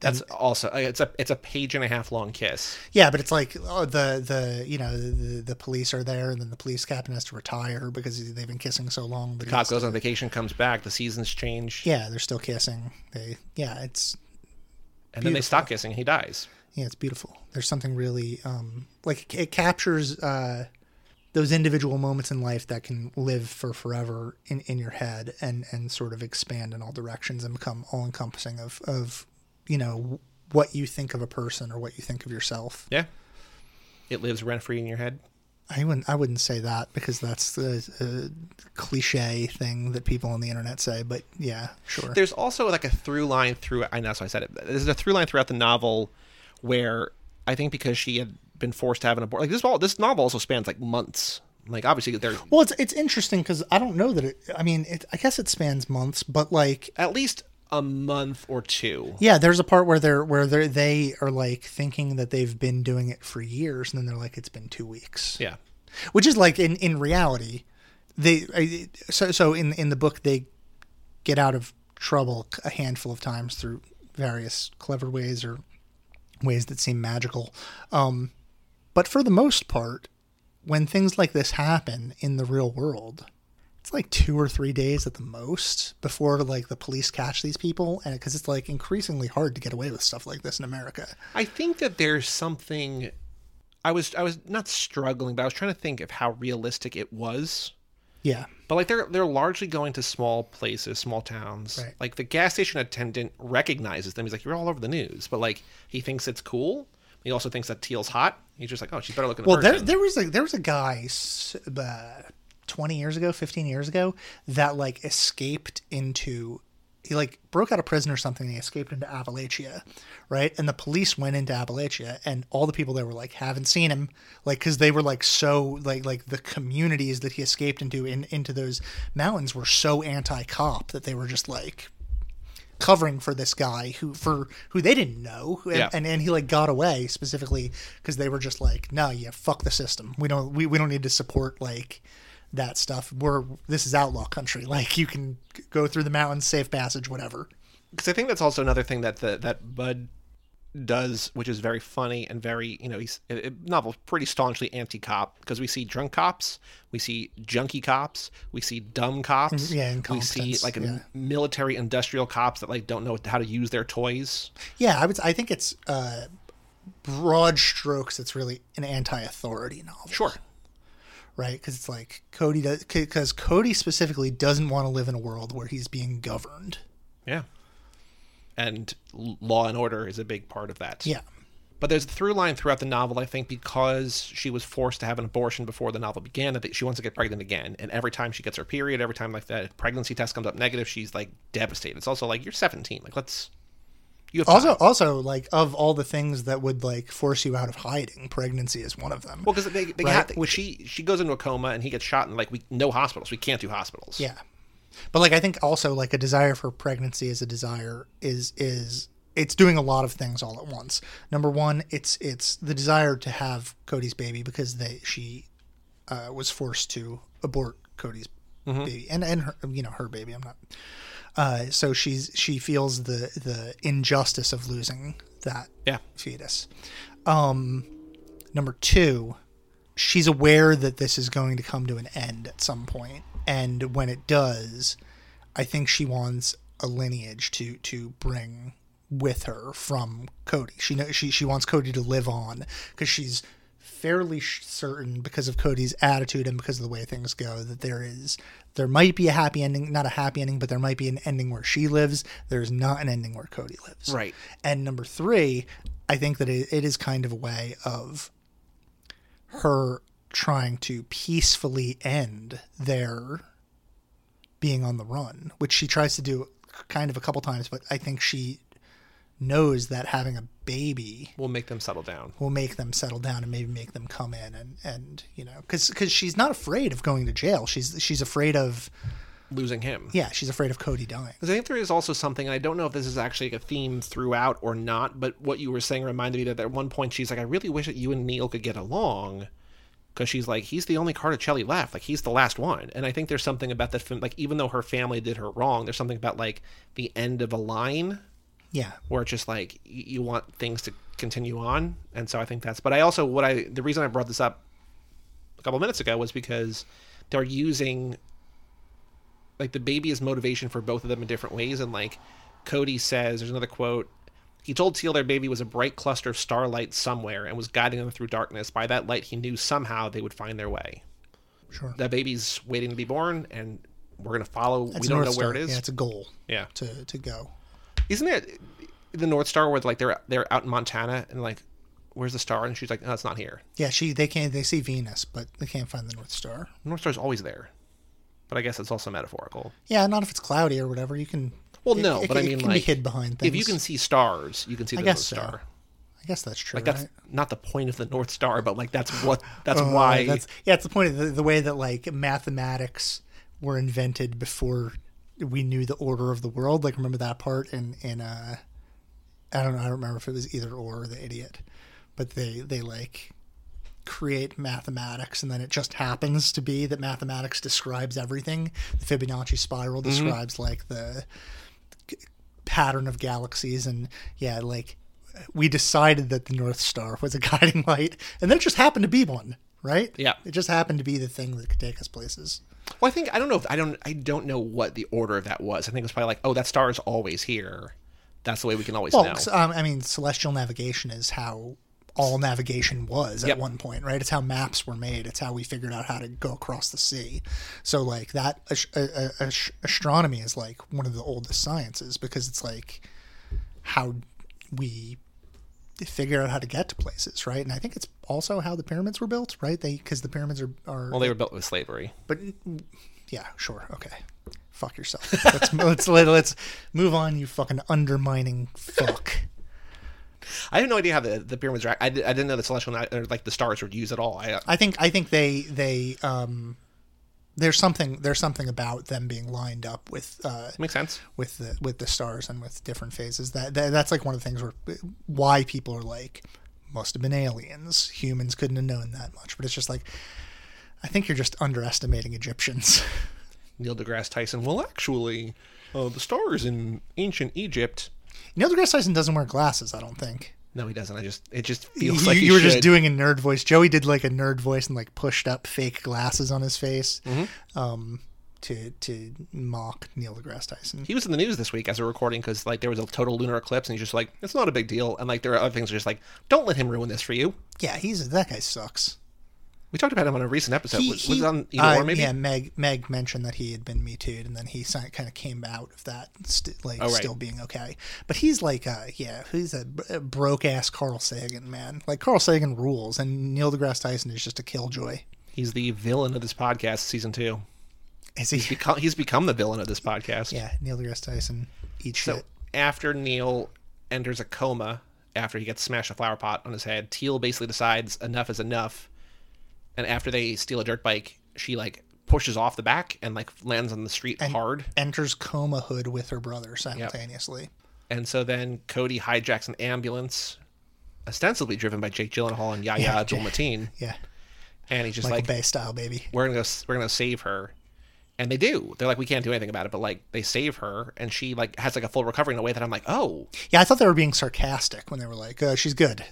That's and, also it's a it's a page and a half long kiss. Yeah, but it's like oh, the the you know the, the police are there, and then the police captain has to retire because they've been kissing so long. The cop goes on vacation, comes back, the seasons change. Yeah, they're still kissing. They yeah, it's and beautiful. Then they stop kissing. He dies. Yeah, it's beautiful. There's something really um like it captures uh those individual moments in life that can live for forever in, in your head and and sort of expand in all directions and become all encompassing of of. You know, what you think of a person or what you think of yourself. Yeah. It lives rent-free in your head. I wouldn't I wouldn't say that, because that's the cliche thing that people on the internet say, but yeah, sure. There's also like a through line through, I know, so I said it. There's a through line throughout the novel where I think because she had been forced to have an abortion, like this all, this novel also spans like months. Like obviously they're... Well, it's, it's interesting because I don't know that it, I mean, it, I guess it spans months, but like... At least... a month or two. Yeah, there's a part where they're where they they are like thinking that they've been doing it for years, and then they're like, it's been two weeks. Yeah, which is like in, in reality, they so so in in the book they get out of trouble a handful of times through various clever ways or ways that seem magical, um, but for the most part, when things like this happen in the real world, it's like two or three days at the most before like the police catch these people, and because it's like increasingly hard to get away with stuff like this in America. I think that there's something I was I was not struggling, but I was trying to think of how realistic it was. Yeah, but like they're they're largely going to small places, small towns. Right. Like the gas station attendant recognizes them. He's like, "You're all over the news," but like he thinks it's cool. He also thinks that Teal's hot. He's just like, "Oh, she's better looking." Well, there there was like there was a guy. Uh, twenty years ago, fifteen years ago, that like escaped into, he like broke out of prison or something, and he escaped into Appalachia, right? And the police went into Appalachia, and all the people there were like, haven't seen him, like, because they were like so like like the communities that he escaped into in into those mountains were so anti-cop that they were just like covering for this guy who for who they didn't know, and yeah. and, and he like got away specifically because they were just like, no, yeah, fuck the system, we don't we, we don't need to support like that stuff. We're this is outlaw country. Like, you can go through the mountains, safe passage, whatever. because I think that's also another thing that the that Bud does, which is very funny and very, you know, he's a novel pretty staunchly anti-cop, because we see drunk cops, we see junkie cops, we see dumb cops, yeah, we see like yeah. military industrial cops that like don't know how to use their toys. Yeah, I would. I think it's uh, broad strokes. It's really an anti-authority novel. Sure. Right, because it's like Cody does, because Cody specifically doesn't want to live in a world where he's being governed. Yeah. And law and order is a big part of that. Yeah. But there's a through line throughout the novel, I think, because she was forced to have an abortion before the novel began, that she wants to get pregnant again. And every time she gets her period, every time like that pregnancy test comes up negative, she's like devastated. It's also like, you're seventeen. Like, let's... You have also, time. also, like, of all the things that would, like, force you out of hiding, pregnancy is one of them. Well, because they, they right? have... Well, she, she goes into a coma and he gets shot and, like, we no hospitals. We can't do hospitals. Yeah. But, like, I think also, like, a desire for pregnancy is a desire is, is it's doing a lot of things all at once. Number one, it's it's the desire to have Cody's baby because they she uh, was forced to abort Cody's mm-hmm. baby. And, and her, you know, her baby. I'm not... Uh, so she's she feels the, the injustice of losing that yeah. fetus. Um, number two, she's aware that this is going to come to an end at some point. And when it does, I think she wants a lineage to to bring with her from Cody. She knows, she she wants Cody to live on because she's fairly certain, because of Cody's attitude and because of the way things go, that there is there might be a happy ending, not a happy ending, but there might be an ending where she lives. There's not an ending where Cody lives. Right. And number three, I think that it, it is kind of a way of her trying to peacefully end their being on the run, which she tries to do kind of a couple times, but I think she knows that having a baby will make them settle down will make them settle down and maybe make them come in and and you know, because because she's not afraid of going to jail, she's she's afraid of losing him. Yeah, she's afraid of Cody dying. I think there is also something, and I don't know if this is actually a theme throughout or not, but what you were saying reminded me that at one point she's like, I really wish that you and Neil could get along. Because she's like, he's the only Carticelli left. Like, he's the last one. And I think there's something about that, like, even though her family did her wrong, there's something about, like, the end of a line. Yeah. Where it's just, like, you want things to continue on. And so I think that's... But I also... what I The reason I brought this up a couple minutes ago was because they're using... Like, the baby is motivation for both of them in different ways. And, like, Cody says... There's another quote... He told Teal their baby was a bright cluster of starlight somewhere and was guiding them through darkness. By that light, he knew somehow they would find their way. Sure. That baby's waiting to be born, and we're going to follow. That's we don't North know Star. Where it is. Yeah, it's a goal. Yeah. To to go. Isn't it the North Star where like they're they're out in Montana and like, where's the star? And she's like, no, it's not here. Yeah, she they can't they see Venus, but they can't find the North Star. The North Star's always there, but I guess it's also metaphorical. Yeah, not if it's cloudy or whatever. You can. Well, it, no, it, but it, I mean, can like, be hid behind things. If you can see stars, you can see the North Star. So. I guess that's true. Like that's right? Not the point of the North Star, but like that's what that's oh, why. That's, yeah, it's the point of the, the way that like mathematics were invented before we knew the order of the world. Like remember that part in in uh, I don't know, I don't remember if it was Either Or or The Idiot, but they they like create mathematics and then it just happens to be that mathematics describes everything. The Fibonacci spiral describes mm-hmm. like the pattern of galaxies, and yeah, like we decided that the North Star was a guiding light, and then it just happened to be one, right? Yeah, it just happened to be the thing that could take us places. Well, I think I don't know if I don't I don't know what the order of that was. I think it was probably like, oh, that star is always here. That's the way we can always well, know. Um, I mean, celestial navigation is how all navigation was at yep. one point, right? It's how maps were made. It's how we figured out how to go across the sea. So like that uh, uh, uh, astronomy is like one of the oldest sciences because it's like how we figure out how to get to places, right? And I think it's also how the pyramids were built, right? They because the pyramids are, are well, they were built with slavery, but yeah, sure, okay, fuck yourself. Let's let's let's move on. You fucking undermining fuck. I have no idea how the, the pyramids are. I, I didn't know the celestial or like the stars were used at all. I, I think I think they they um there's something there's something about them being lined up with uh, makes sense with the with the stars and with different phases. That, that that's like one of the things where why people are like must have been aliens. Humans couldn't have known that much. But it's just like I think you're just underestimating Egyptians. Neil deGrasse Tyson, well, actually, uh, the stars in ancient Egypt. Neil deGrasse Tyson doesn't wear glasses, I don't think. No, he doesn't. I just it just feels you, like he you were should. Just doing a nerd voice. Joey did like a nerd voice and like pushed up fake glasses on his face mm-hmm. um, to to mock Neil deGrasse Tyson. He was in the news this week as a recording because like there was a total lunar eclipse and he's just like it's not a big deal, and like there are other things that are just like don't let him ruin this for you. Yeah, he's that guy sucks. We talked about him on a recent episode. He, was, he, was it on Either uh, Or maybe? Yeah, Meg Meg mentioned that he had been Me Too'd, and then he kind of came out of that st- like oh, right. still being okay. But he's like, uh, yeah, he's a broke-ass Carl Sagan, man. Like, Carl Sagan rules, and Neil deGrasse Tyson is just a killjoy. He's the villain of this podcast, season two. Is he? He's become, he's become the villain of this podcast. Yeah, Neil deGrasse Tyson eats shit. So after Neil enters a coma, after he gets smashed a flower pot on his head, Teal basically decides enough is enough. And after they steal a dirt bike, she, like, pushes off the back and, like, lands on the street and hard. Enters coma hood with her brother simultaneously. Yep. And so then Cody hijacks an ambulance, ostensibly driven by Jake Gyllenhaal and Yahya yeah, Abdul Mateen. Yeah. And he's just Michael like, Bay style, baby. We're going to we're gonna save her. And they do. They're like, we can't do anything about it. But, like, they save her. And she, like, has, like, a full recovery in a way that I'm like, oh. Yeah, I thought they were being sarcastic when they were like, uh, she's good.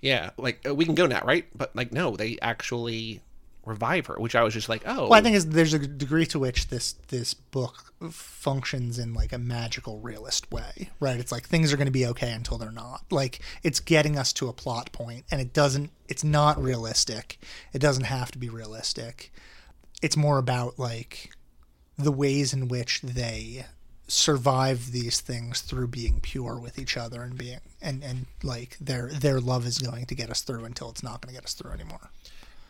Yeah, like, we can go now, right? But, like, no, they actually revive her, which I was just like, oh. Well, I think is there's a degree to which this this book functions in, like, a magical realist way, right? It's like, things are going to be okay until they're not. Like, it's getting us to a plot point, and it doesn't, it's not realistic. It doesn't have to be realistic. It's more about, like, the ways in which they survive these things through being pure with each other and being and and like their their love is going to get us through until it's not going to get us through anymore.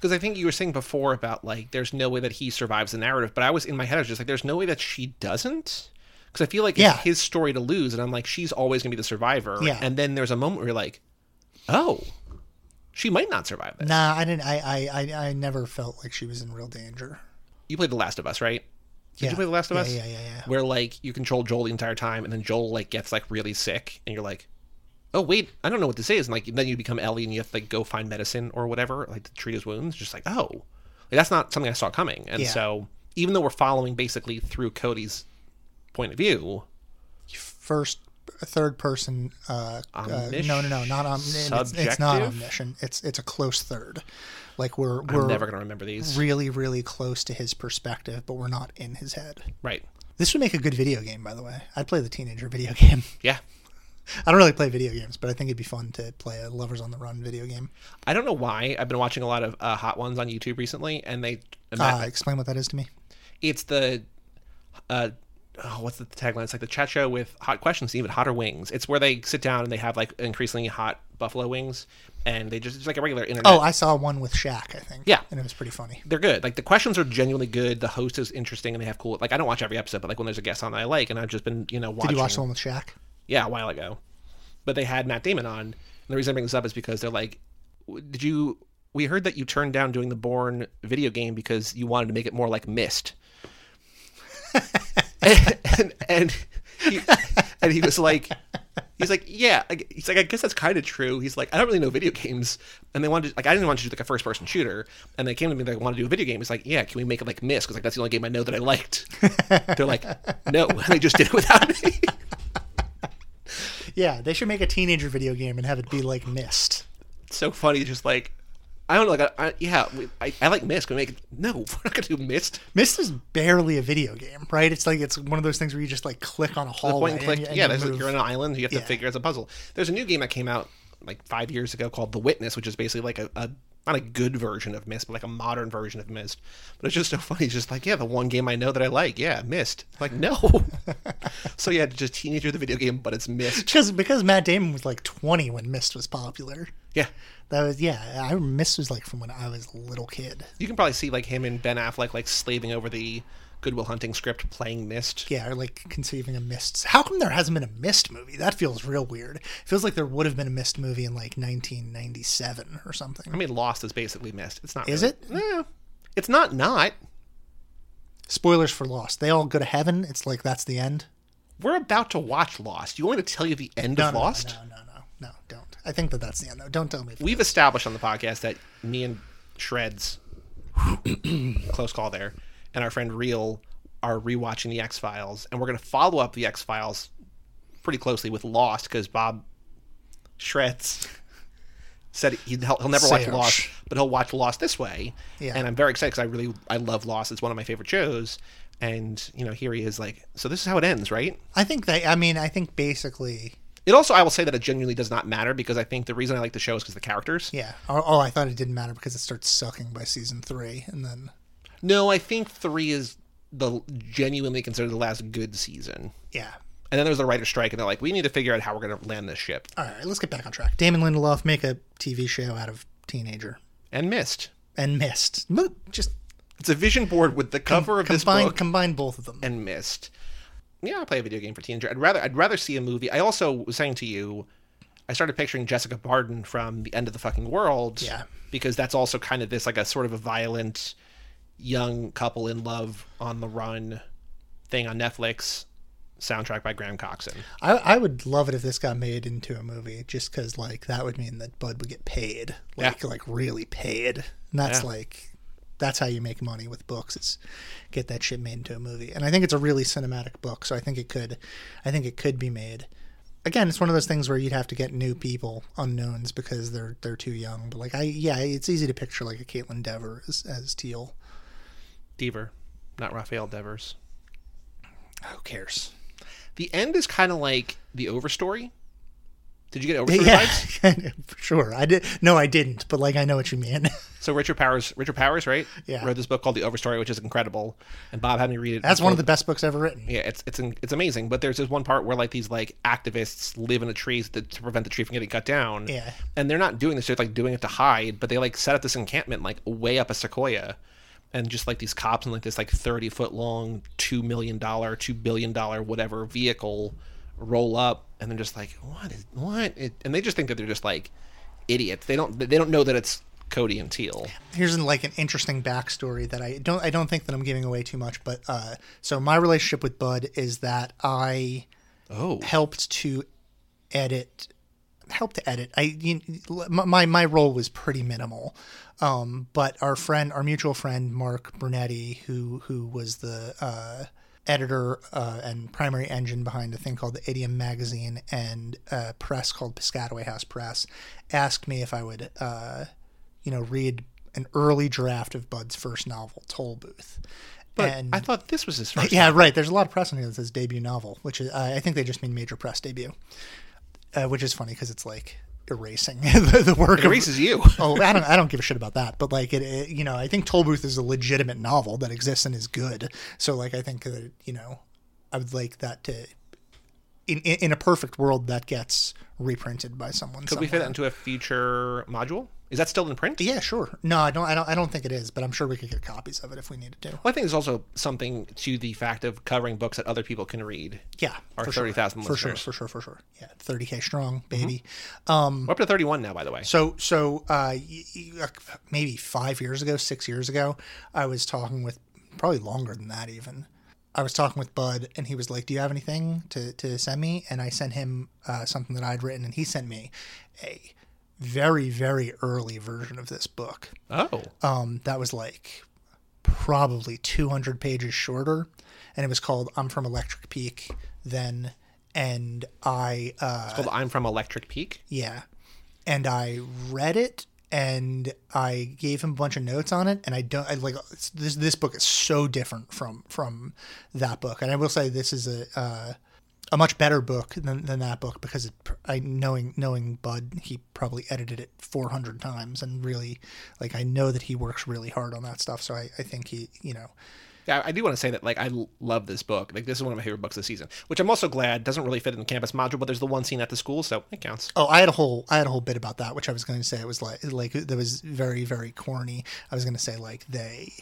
Because I think you were saying before about like there's no way that he survives the narrative, but I was in my head I was just like there's no way that she doesn't, because I feel like yeah. it's his story to lose, and I'm like she's always gonna be the survivor. Yeah. And then there's a moment where you're like, oh, she might not survive this. Nah, I didn't I I I, I never felt like she was in real danger. You played The Last of Us, right? Did yeah. you play The Last of yeah, Us? Yeah, yeah, yeah. Where, like, you control Joel the entire time, and then Joel, like, gets, like, really sick, and you're like, oh, wait, I don't know what this is. And, like, then you become Ellie, and you have to, like, go find medicine or whatever, like, to treat his wounds. Just like, oh, like, that's not something I saw coming. And yeah. so, even though we're following basically through Cody's point of view. First, third person. Uh, omnish- uh, no, no, no, not omniscient. It's, it's not omniscient. It's, it's a close third. Like we're we're I'm never gonna remember these. Really, really close to his perspective, but we're not in his head. Right. This would make a good video game, by the way. I'd play the teenager video game. Yeah. I don't really play video games, but I think it'd be fun to play a Lovers on the Run video game. I don't know why. I've been watching a lot of uh, Hot Ones on YouTube recently, and they uh, explain what that is to me. It's the uh, oh, what's the tagline? It's like the chat show with hot questions, even hotter wings. It's where they sit down and they have like increasingly hot buffalo wings. And they just, it's like a regular internet. Oh, I saw one with Shaq, I think. Yeah. And it was pretty funny. They're good. Like, the questions are genuinely good. The host is interesting and they have cool, like, I don't watch every episode, but like when there's a guest on that I like, and I've just been, you know, watching. Did you watch the one with Shaq? Yeah, a while ago. But they had Matt Damon on. And the reason I bring this up is because they're like, did you, we heard that you turned down doing the Bourne video game because you wanted to make it more like Myst. and, and, and, he, and he was like, he's like, yeah. He's like, I guess that's kind of true. He's like, I don't really know video games. And they wanted to, like, I didn't want to do like a first person shooter. And they came to me, they want to do a video game. It's like, yeah, can we make it like Myst? Because like, that's the only game I know that I liked. They're like, no. And they just did it without me. Yeah, they should make a teenager video game and have it be like Myst. It's so funny. Just like, I don't know. Like, I, I, yeah, we, I, I like Myst. Can we make it? No, we're not going to do Myst. Myst is barely a video game, right? It's like it's one of those things where you just like click on a hallway. The point and click. And yeah, you like, you're on an island. You have yeah. to figure it as a puzzle. There's a new game that came out like five years ago called The Witness, which is basically like a, a not a good version of Myst, but like a modern version of Myst. But it's just so funny. It's just like, yeah, the one game I know that I like. Yeah, Myst. Like, no. So yeah, just teenager the video game, but it's Myst. Because because Matt Damon was like twenty when Myst was popular. Yeah. That was yeah. I Myst was like from when I was a little kid. You can probably see like him and Ben Affleck like slaving over the Good Will Hunting script, playing Myst. Yeah, or like conceiving a Myst. How come there hasn't been a Myst movie? That feels real weird. It feels like there would have been a Myst movie in like nineteen ninety-seven or something. I mean, Lost is basically Myst. It's not. Is really, it? No, it's not. Not. Spoilers for Lost. They all go to heaven. It's like that's the end. We're about to watch Lost. You want me to tell you the end no, of no, Lost? No, no, no. No, don't. I think that that's the end, though. Don't tell me. We've this. established on the podcast that me and Shreds, close call there, and our friend Real are rewatching The X-Files, and we're going to follow up The X-Files pretty closely with Lost, because Bob Schretz said he'll, he'll never Serge. watch Lost, but he'll watch Lost this way. Yeah. And I'm very excited because I really I love Lost. It's one of my favorite shows. And, you know, here he is like, so this is how it ends, right? I think that, I mean, I think basically... It also, I will say that it genuinely does not matter, because I think the reason I like the show is because the characters. Yeah. Oh, oh, I thought it didn't matter because it starts sucking by season three, and then... No, I think three is the genuinely considered the last good season. Yeah. And then there's the writer's strike, and they're like, we need to figure out how we're going to land this ship. All right, let's get back on track. Damon Lindelof, make a T V show out of Teenager. And Myst. And Myst. Just... It's a vision board with the cover Com- of this combine, book. Combine both of them. And Myst. Yeah, I'll play a video game for Teenager. I'd rather I'd rather see a movie. I also was saying to you, I started picturing Jessica Barden from The End of the Fucking World. Yeah. Because that's also kind of this, like a sort of a violent young couple in love on the run thing on Netflix. Soundtrack by Graham Coxon. I, I would love it if this got made into a movie, just because like that would mean that Bud would get paid. Like, yeah. Like really paid. And that's yeah. like... That's how you make money with books, is get that shit made into a movie. And I think it's a really cinematic book, so I think it could I think it could be made. Again, it's one of those things where you'd have to get new people, unknowns, because they're they're too young. But like I yeah, it's easy to picture like a Caitlin Dever as, as Teal. Deaver, not Raphael Devers. Who cares? The end is kinda like The Overstory. Did you get Overstory yeah, vibes? For sure. I did. No, I didn't. But like, I know what you mean. So Richard Powers, Richard Powers, right? Yeah. Wrote this book called The Overstory, which is incredible. And Bob had me read it. That's one of the best books ever written. Yeah, it's it's it's amazing. But there's this one part where like these like activists live in the trees to, to prevent the tree from getting cut down. Yeah. And they're not doing this; they're like doing it to hide. But they like set up this encampment like way up a sequoia, and just like these cops and like this like thirty foot long, two million dollar, two billion dollar, whatever vehicle roll up. And they're just like, what is what? It, and they just think that they're just like idiots. They don't they don't know that it's Cody and Teal. Here's an, like an interesting backstory that I don't I don't think that I'm giving away too much. But uh, so my relationship with Bud is that I oh. helped to edit, helped to edit. I you, my my role was pretty minimal. Um, but our friend, our mutual friend Mark Brunetti, who who was the uh, editor uh, and primary engine behind a thing called the Idiom Magazine and a press called Piscataway House Press, asked me if I would, uh, you know, read an early draft of Bud's first novel, Tollbooth. But and, I thought this was his first Yeah, novel. Right. There's a lot of press on here that says debut novel, which is, uh, I think they just mean major press debut, uh, which is funny because it's like erasing the, the work. It erases of, you. oh, I don't I don't give a shit about that. But like, it, it, you know, I think Tollbooth is a legitimate novel that exists and is good. So like, I think that, you know, I would like that to, in in, in a perfect world, that gets reprinted by someone. Could somewhere. we fit that into a future module? Is that still in print? Yeah, sure. No, I don't, I don't, I don't think it is, but I'm sure we could get copies of it if we needed to. Well, I think there's also something to the fact of covering books that other people can read. Yeah. Our thirty thousand listeners. For sure, for sure, for sure. Yeah, thirty K strong, baby. Mm-hmm. Um, We're up to thirty-one now, by the way. So, so uh, maybe five years ago, six years ago, I was talking with, probably longer than that even, I was talking with Bud, and he was like, do you have anything to, to send me? And I sent him uh, something that I'd written, and he sent me a... very, very early version of this book. Oh. Um, that was like probably two hundred pages shorter. And it was called I'm From Electric Peak then. And I... Uh, it's called I'm From Electric Peak? Yeah. And I read it, and I gave him a bunch of notes on it. And I don't... I, like this This book is so different from, from that book. And I will say this is a... Uh, a much better book than, than that book, because it, I knowing knowing Bud, he probably edited it four hundred times, and really, like, I know that he works really hard on that stuff. So I, I think he, you know, yeah, I do want to say that like I love this book. Like, this is one of my favorite books this season, which I'm also glad doesn't really fit in the campus module. But there's the one scene at the school, so it counts. Oh, I had a whole I had a whole bit about that, which I was going to say it was like like that was very very corny. I was going to say like they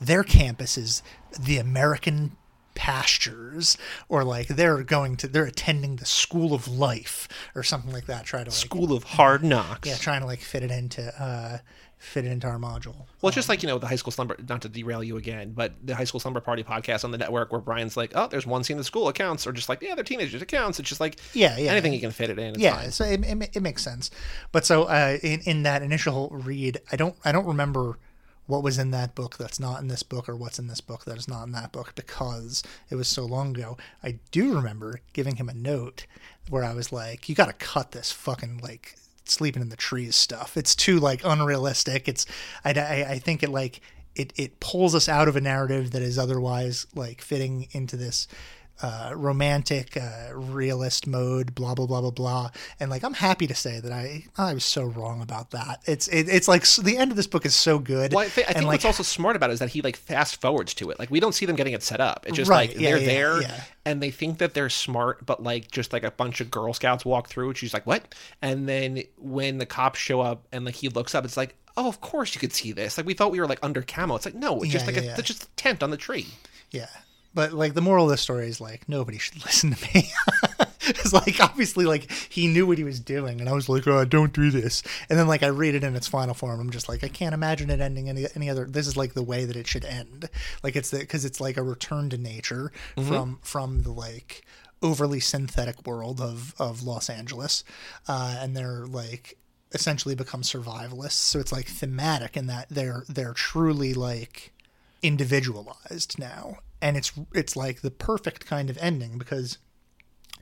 their campus is the American pastures, or like they're going to they're attending the school of life or something like that. Try to like, school of hard knocks. Yeah, trying to like fit it into uh fit it into our module. Well, um, just like, you know, the high school slumber, not to derail you again, but the high school slumber party podcast on the network where Brian's like, oh, there's one scene in the school, it counts, or just like, yeah, they're teenagers, it counts. It's just like, yeah, yeah, anything you can fit it in. It's yeah, fine. So it, it, it makes sense. But so uh in, in that initial read, I don't I don't remember what was in that book that's not in this book, or what's in this book that is not in that book, because it was so long ago. I do remember giving him a note where I was like, you got to cut this fucking, like, sleeping in the trees stuff. It's too, like, unrealistic. It's, I, I, I think it, like, it, it pulls us out of a narrative that is otherwise, like, fitting into this uh, romantic, uh, realist mode, blah, blah, blah, blah, blah. And, like, I'm happy to say that I, I was so wrong about that. It's, it, it's like, so the end of this book is so good. Well, I, th- I think and, like, what's also smart about it is that he, like, fast forwards to it. Like, we don't see them getting it set up. It's just right, like, yeah, they're yeah, there yeah. and they think that they're smart, but, like, just like a bunch of Girl Scouts walk through and she's like, what? And then when the cops show up and, like, he looks up, it's like, oh, of course you could see this. Like, we thought we were, like, under camo. It's like, no, it's yeah, just like yeah, a, yeah. It's just a tent on the tree. Yeah. But, like, the moral of the story is, like, nobody should listen to me. It's, like, obviously, like, he knew what he was doing, and I was like, oh, don't do this. And then, like, I read it in its final form. I'm just like, I can't imagine it ending any any other. This is, like, the way that it should end. Like, it's the, because it's, like, a return to nature mm-hmm. from from the, like, overly synthetic world of, of Los Angeles. Uh, and they're, like, essentially become survivalists. So it's, like, thematic in that they're they're truly, like, individualized now. And it's it's like the perfect kind of ending, because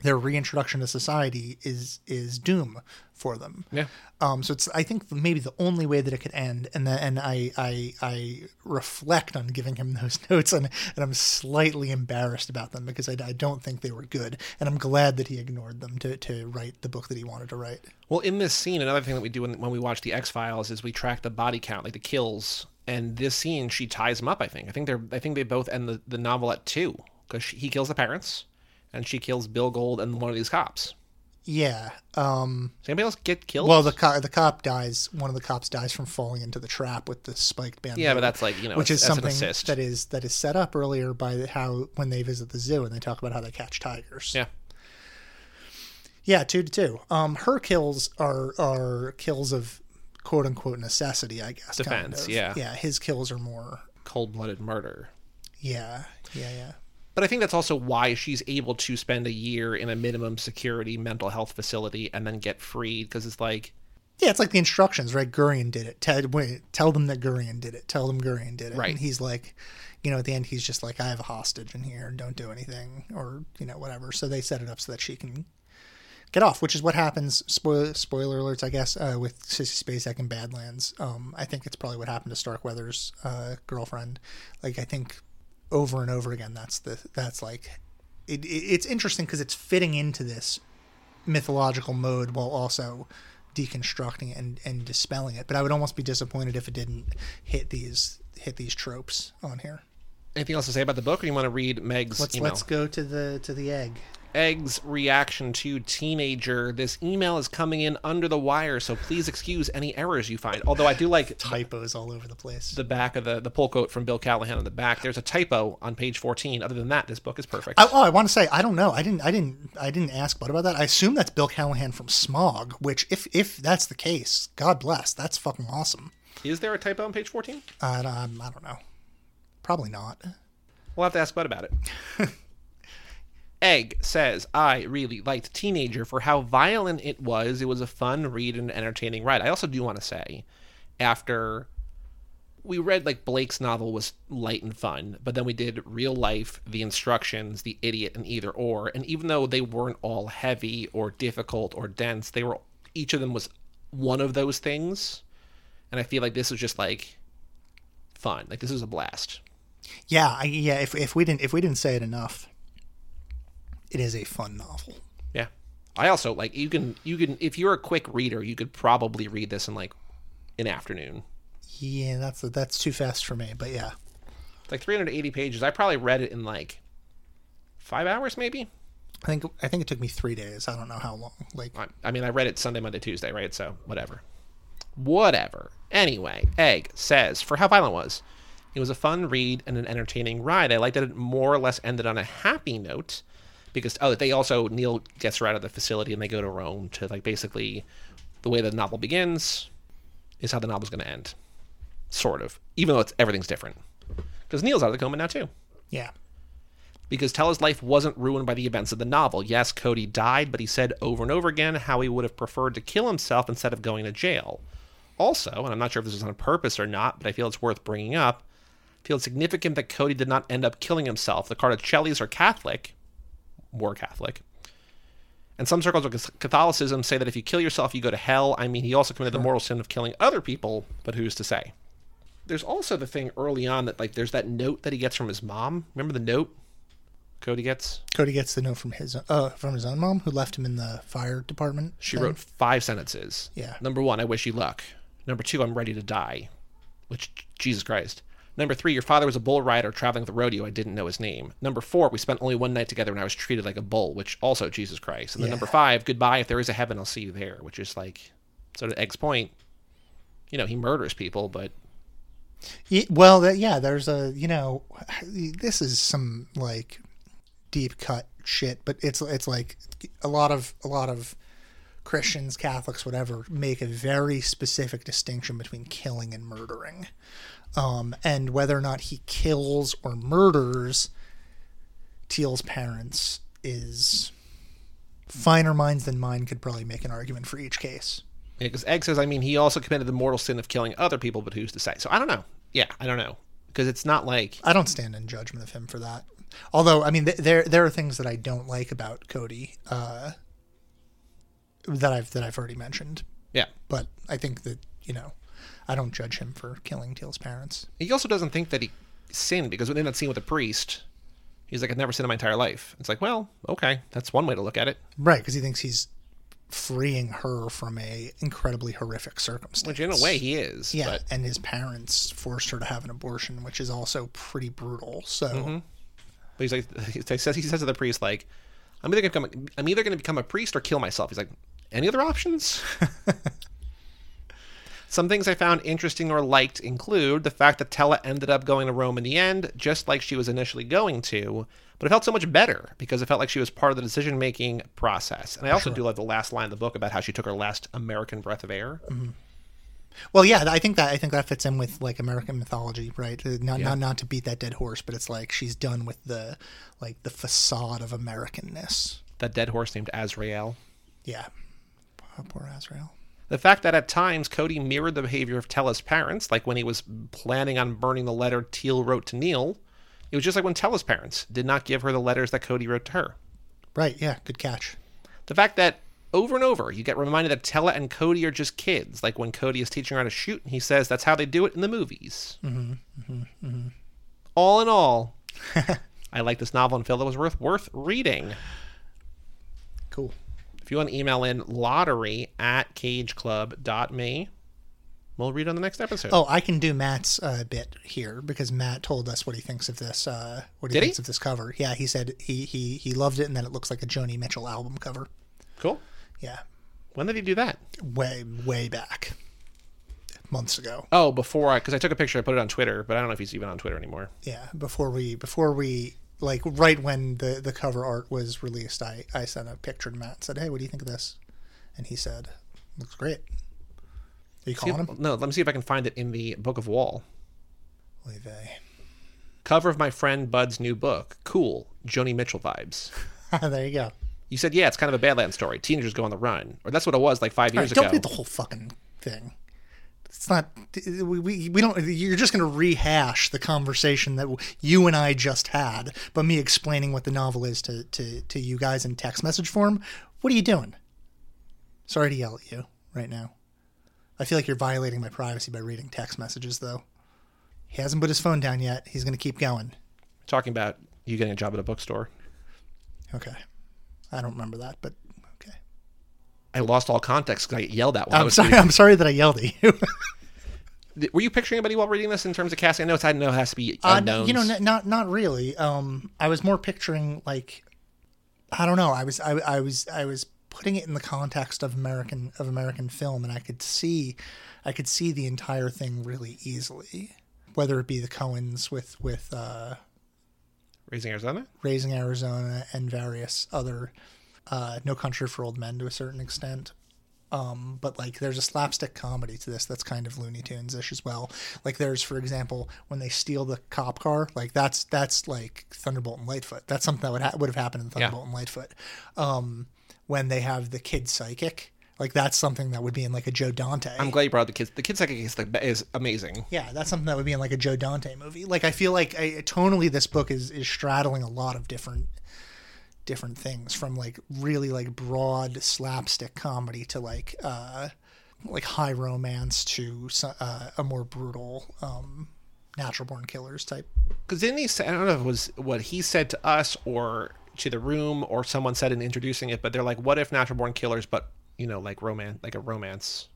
their reintroduction to society is is doom for them. Yeah. Um. So it's I think maybe the only way that it could end. And the, and I I I reflect on giving him those notes, and, and I'm slightly embarrassed about them because I, I don't think they were good. And I'm glad that he ignored them to to write the book that he wanted to write. Well, in this scene, another thing that we do when, when we watch The X-Files is we track the body count, like the kills. And this scene, she ties them up, I think. I think they're. I think they both end the, the novel at two, because he kills the parents, and she kills Bill Gold and one of these cops. Yeah. Um, Does anybody else get killed? Well, the co- the cop dies. One of the cops dies from falling into the trap with the spiked bandana. Yeah, but that's like, you know, which is something that is that is set up earlier by how when they visit the zoo and they talk about how they catch tigers. Yeah. Yeah, two to two. Um, her kills are are kills of, quote unquote, necessity, I guess. Defense, kind of. yeah. Yeah, his kills are more cold-blooded murder. Yeah, yeah, yeah. But I think that's also why she's able to spend a year in a minimum security mental health facility and then get freed, because it's like... Yeah, it's like the instructions, right? Gurian did it. Tell, wait, tell them that Gurian did it. Tell them Gurian did it. Right. And he's like, you know, at the end, he's just like, I have a hostage in here. Don't do anything, or, you know, whatever. So they set it up so that she can... get off, which is what happens, spoiler, spoiler alerts, I guess, uh, with Sissy Spacek and Badlands. Um, I think it's probably what happened to Stark Weather's uh, girlfriend. Like, I think over and over again, that's the that's like... It, it, it's interesting because it's fitting into this mythological mode while also deconstructing it and, and dispelling it. But I would almost be disappointed if it didn't hit these hit these tropes on here. Anything else to say about the book, or you want to read Meg's let's, email? Let's go to the to the egg. Egg's reaction to teenager. This email is coming in under the wire, so please excuse any errors you find. Although I do like typos all over the place. The back of the the pull quote from Bill Callahan on the back. There's a typo on page fourteen. Other than that, this book is perfect. I, oh, I want to say I don't know. I didn't. I didn't. I didn't ask Bud about that. I assume that's Bill Callahan from Smog. Which, if if that's the case, God bless. That's fucking awesome. Is there a typo on page fourteen? Uh, I don't know. Probably not. We'll have to ask Bud about it. Egg says, I really liked Teenager for how violent it was. It was a fun read and entertaining ride. I also do want to say, after we read, like, Blake's novel was light and fun, but then we did Real Life, The Instructions, The Idiot, and Either Or. And even though they weren't all heavy or difficult or dense, they were, each of them was one of those things. And I feel like this is just, like, fun. Like, this is a blast. Yeah. I, yeah. If, if we didn't, if we didn't say it enough, it is a fun novel. Yeah. I also, like, you can, you can, if you're a quick reader, you could probably read this in, like, an afternoon. Yeah, that's, that's too fast for me, but yeah. It's like three hundred eighty pages. I probably read it in, like, five hours, maybe? I think, I think it took me three days. I don't know how long. Like, I, I mean, I read it Sunday, Monday, Tuesday, right? So, whatever. Whatever. Anyway, Egg says, for how violent it was, it was a fun read and an entertaining ride. I liked that it more or less ended on a happy note. Because, oh, they also, Neil gets her out of the facility and they go to Rome to, like, basically the way the novel begins is how the novel's going to end. Sort of. Even though it's everything's different. Because Neil's out of the coma now, too. Yeah. Because Tella's life wasn't ruined by the events of the novel. Yes, Cody died, but he said over and over again how he would have preferred to kill himself instead of going to jail. Also, and I'm not sure if this was on purpose or not, but I feel it's worth bringing up, I feel it's significant that Cody did not end up killing himself. The Carticellis are Catholic, were Catholic, and some circles of Catholicism say that if you kill yourself, you go to hell. I mean, he also committed the mortal sin of killing other people, but who's to say? There's also the thing early on that, like, there's that note that he gets from his mom. Remember the note Cody gets? Cody gets the note from his uh, from his own mom, who left him in the fire department. She thing. wrote five sentences. Yeah. Number one, I wish you luck. Number two, I'm ready to die. Which, Jesus Christ. Number three, your father was a bull rider traveling the rodeo. I didn't know his name. Number four, we spent only one night together and I was treated like a bull, which also, Jesus Christ. And then yeah. number five, goodbye. If there is a heaven, I'll see you there, which is like sort of Egg's point. You know, he murders people, but... Well, yeah, there's a, you know, this is some like deep cut shit, but it's it's like a lot of a lot of Christians, Catholics, whatever, make a very specific distinction between killing and murdering, um, and whether or not he kills or murders Teal's parents is finer minds than mine could probably make an argument for each case. Because Egg says, I mean, he also committed the mortal sin of killing other people, but who's to say? So I don't know. Yeah, I don't know. Because it's not like... I don't stand in judgment of him for that. Although, I mean, th- there there are things that I don't like about Cody uh, that I've that I've already mentioned. Yeah. But I think that, you know, I don't judge him for killing Teal's parents. He also doesn't think that he sinned, because within that scene with the priest, he's like, I've never sinned in my entire life. It's like, well, okay, that's one way to look at it. Right, because he thinks he's... freeing her from a incredibly horrific circumstance, which in a way he is. Yeah, but... and his parents forced her to have an abortion, which is also pretty brutal. So, mm-hmm. But he's like, he says he says to the priest, like, I'm either gonna become, I'm either going to become a priest or kill myself. He's like, any other options? Some things I found interesting or liked include the fact that Tella ended up going to Rome in the end, just like she was initially going to, but it felt so much better because it felt like she was part of the decision-making process. And I also sure. do love the last line of the book about how she took her last American breath of air. Mm-hmm. Well, yeah, I think that I think that fits in with like American mythology, right? Not, yeah. not not to beat that dead horse, but it's like she's done with the like the facade of Americanness. That dead horse named Azrael. Yeah, oh, poor Azrael. The fact that at times Cody mirrored the behavior of Tella's parents, like when he was planning on burning the letter Teal wrote to Neil, it was just like when Tella's parents did not give her the letters that Cody wrote to her. Right, yeah, good catch. The fact that over and over you get reminded that Tella and Cody are just kids, like when Cody is teaching her how to shoot and he says that's how they do it in the movies. Mm-hmm, mm-hmm, mm-hmm. All in all, I like this novel and feel that it was worth worth reading. Cool. If you want to email in lottery at cageclub.me, we'll read on the next episode. Oh, I can do Matt's uh, bit here because Matt told us what he thinks of this. Uh, what he Did thinks he? of this cover? Yeah, he said he he he loved it and that it looks like a Joni Mitchell album cover. Cool. Yeah. When did he do that? Way way back, months ago. Oh, before I because I took a picture, I put it on Twitter, but I don't know if he's even on Twitter anymore. Yeah, before we before we. Like, right when the, the cover art was released, I, I sent a picture to Matt and said, hey, what do you think of this? And he said, looks great. Are you calling him? No, let me see if I can find it in the Book of Wall. Leve. Cover of my friend Bud's new book. Cool. Joni Mitchell vibes. There you go. You said, yeah, it's kind of a Badlands story. Teenagers go on the run. Or that's what it was like five All years right, don't ago. Don't read the whole fucking thing. It's not, we, we, we don't, you're just going to rehash the conversation that you and I just had, but me explaining what the novel is to, to, to you guys in text message form. What are you doing? Sorry to yell at you right now. I feel like you're violating my privacy by reading text messages, though. He hasn't put his phone down yet. He's going to keep going. Talking about you getting a job at a bookstore. Okay. I don't remember that, but. I lost all context because I yelled at one. I'm sorry. Reading. I'm sorry that I yelled at you. Were you picturing anybody while reading this in terms of casting? I know it's I know it has to be unknowns. Uh, you know, n- not not really. Um, I was more picturing like, I don't know. I was I, I was I was putting it in the context of American of American film, and I could see, I could see the entire thing really easily. Whether it be the Coens with with uh, Raising Arizona, Raising Arizona, and various other. Uh, No Country for Old Men to a certain extent. Um, but like there's a slapstick comedy to this that's kind of Looney Tunes-ish as well. Like there's, for example, when they steal the cop car, like that's that's like Thunderbolt and Lightfoot. That's something that would ha- would have happened in Thunderbolt yeah. and Lightfoot. Um, when they have the kid psychic, Like, that's something that would be in, like, a Joe Dante. I'm glad you brought up the kids. The kids' second case is amazing. Yeah, that's something that would be in, like, a Joe Dante movie. Like, I feel like I, tonally this book is, is straddling a lot of different different things, from, like, really, like, broad slapstick comedy to, like, uh, like high romance to uh, a more brutal um, Natural Born Killers type. Because then he said, I don't know if it was what he said to us or to the room or someone said in introducing it, but they're like, what if Natural Born Killers, but... you know, like romance, like a romance.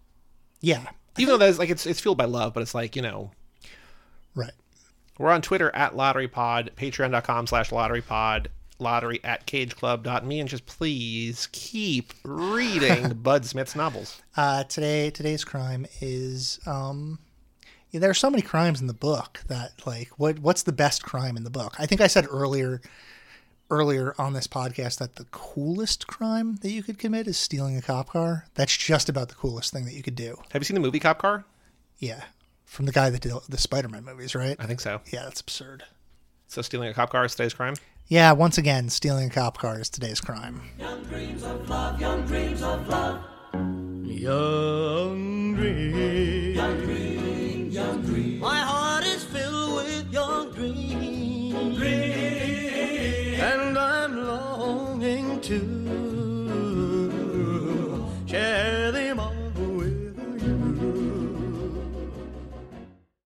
Yeah. Even though that's like, it's it's fueled by love, but it's like, you know. Right. We're on Twitter at Lottery Pod, patreon.com slash Lottery Pod, lottery at cageclub.me, and just please keep reading Bud Smith's novels. Uh, today, today's crime is, um, yeah, there are so many crimes in the book that, like, what what's the best crime in the book? I think I said earlier earlier on this podcast that the coolest crime that you could commit is stealing a cop car. That's just about the coolest thing that you could do. Have you seen the movie Cop Car? Yeah. From the guy that did the Spider-Man movies, right? I think so. Yeah, that's absurd. So stealing a cop car is today's crime? Yeah, once again, stealing a cop car is today's crime. Young dreams of love, young dreams of love. Young dreams.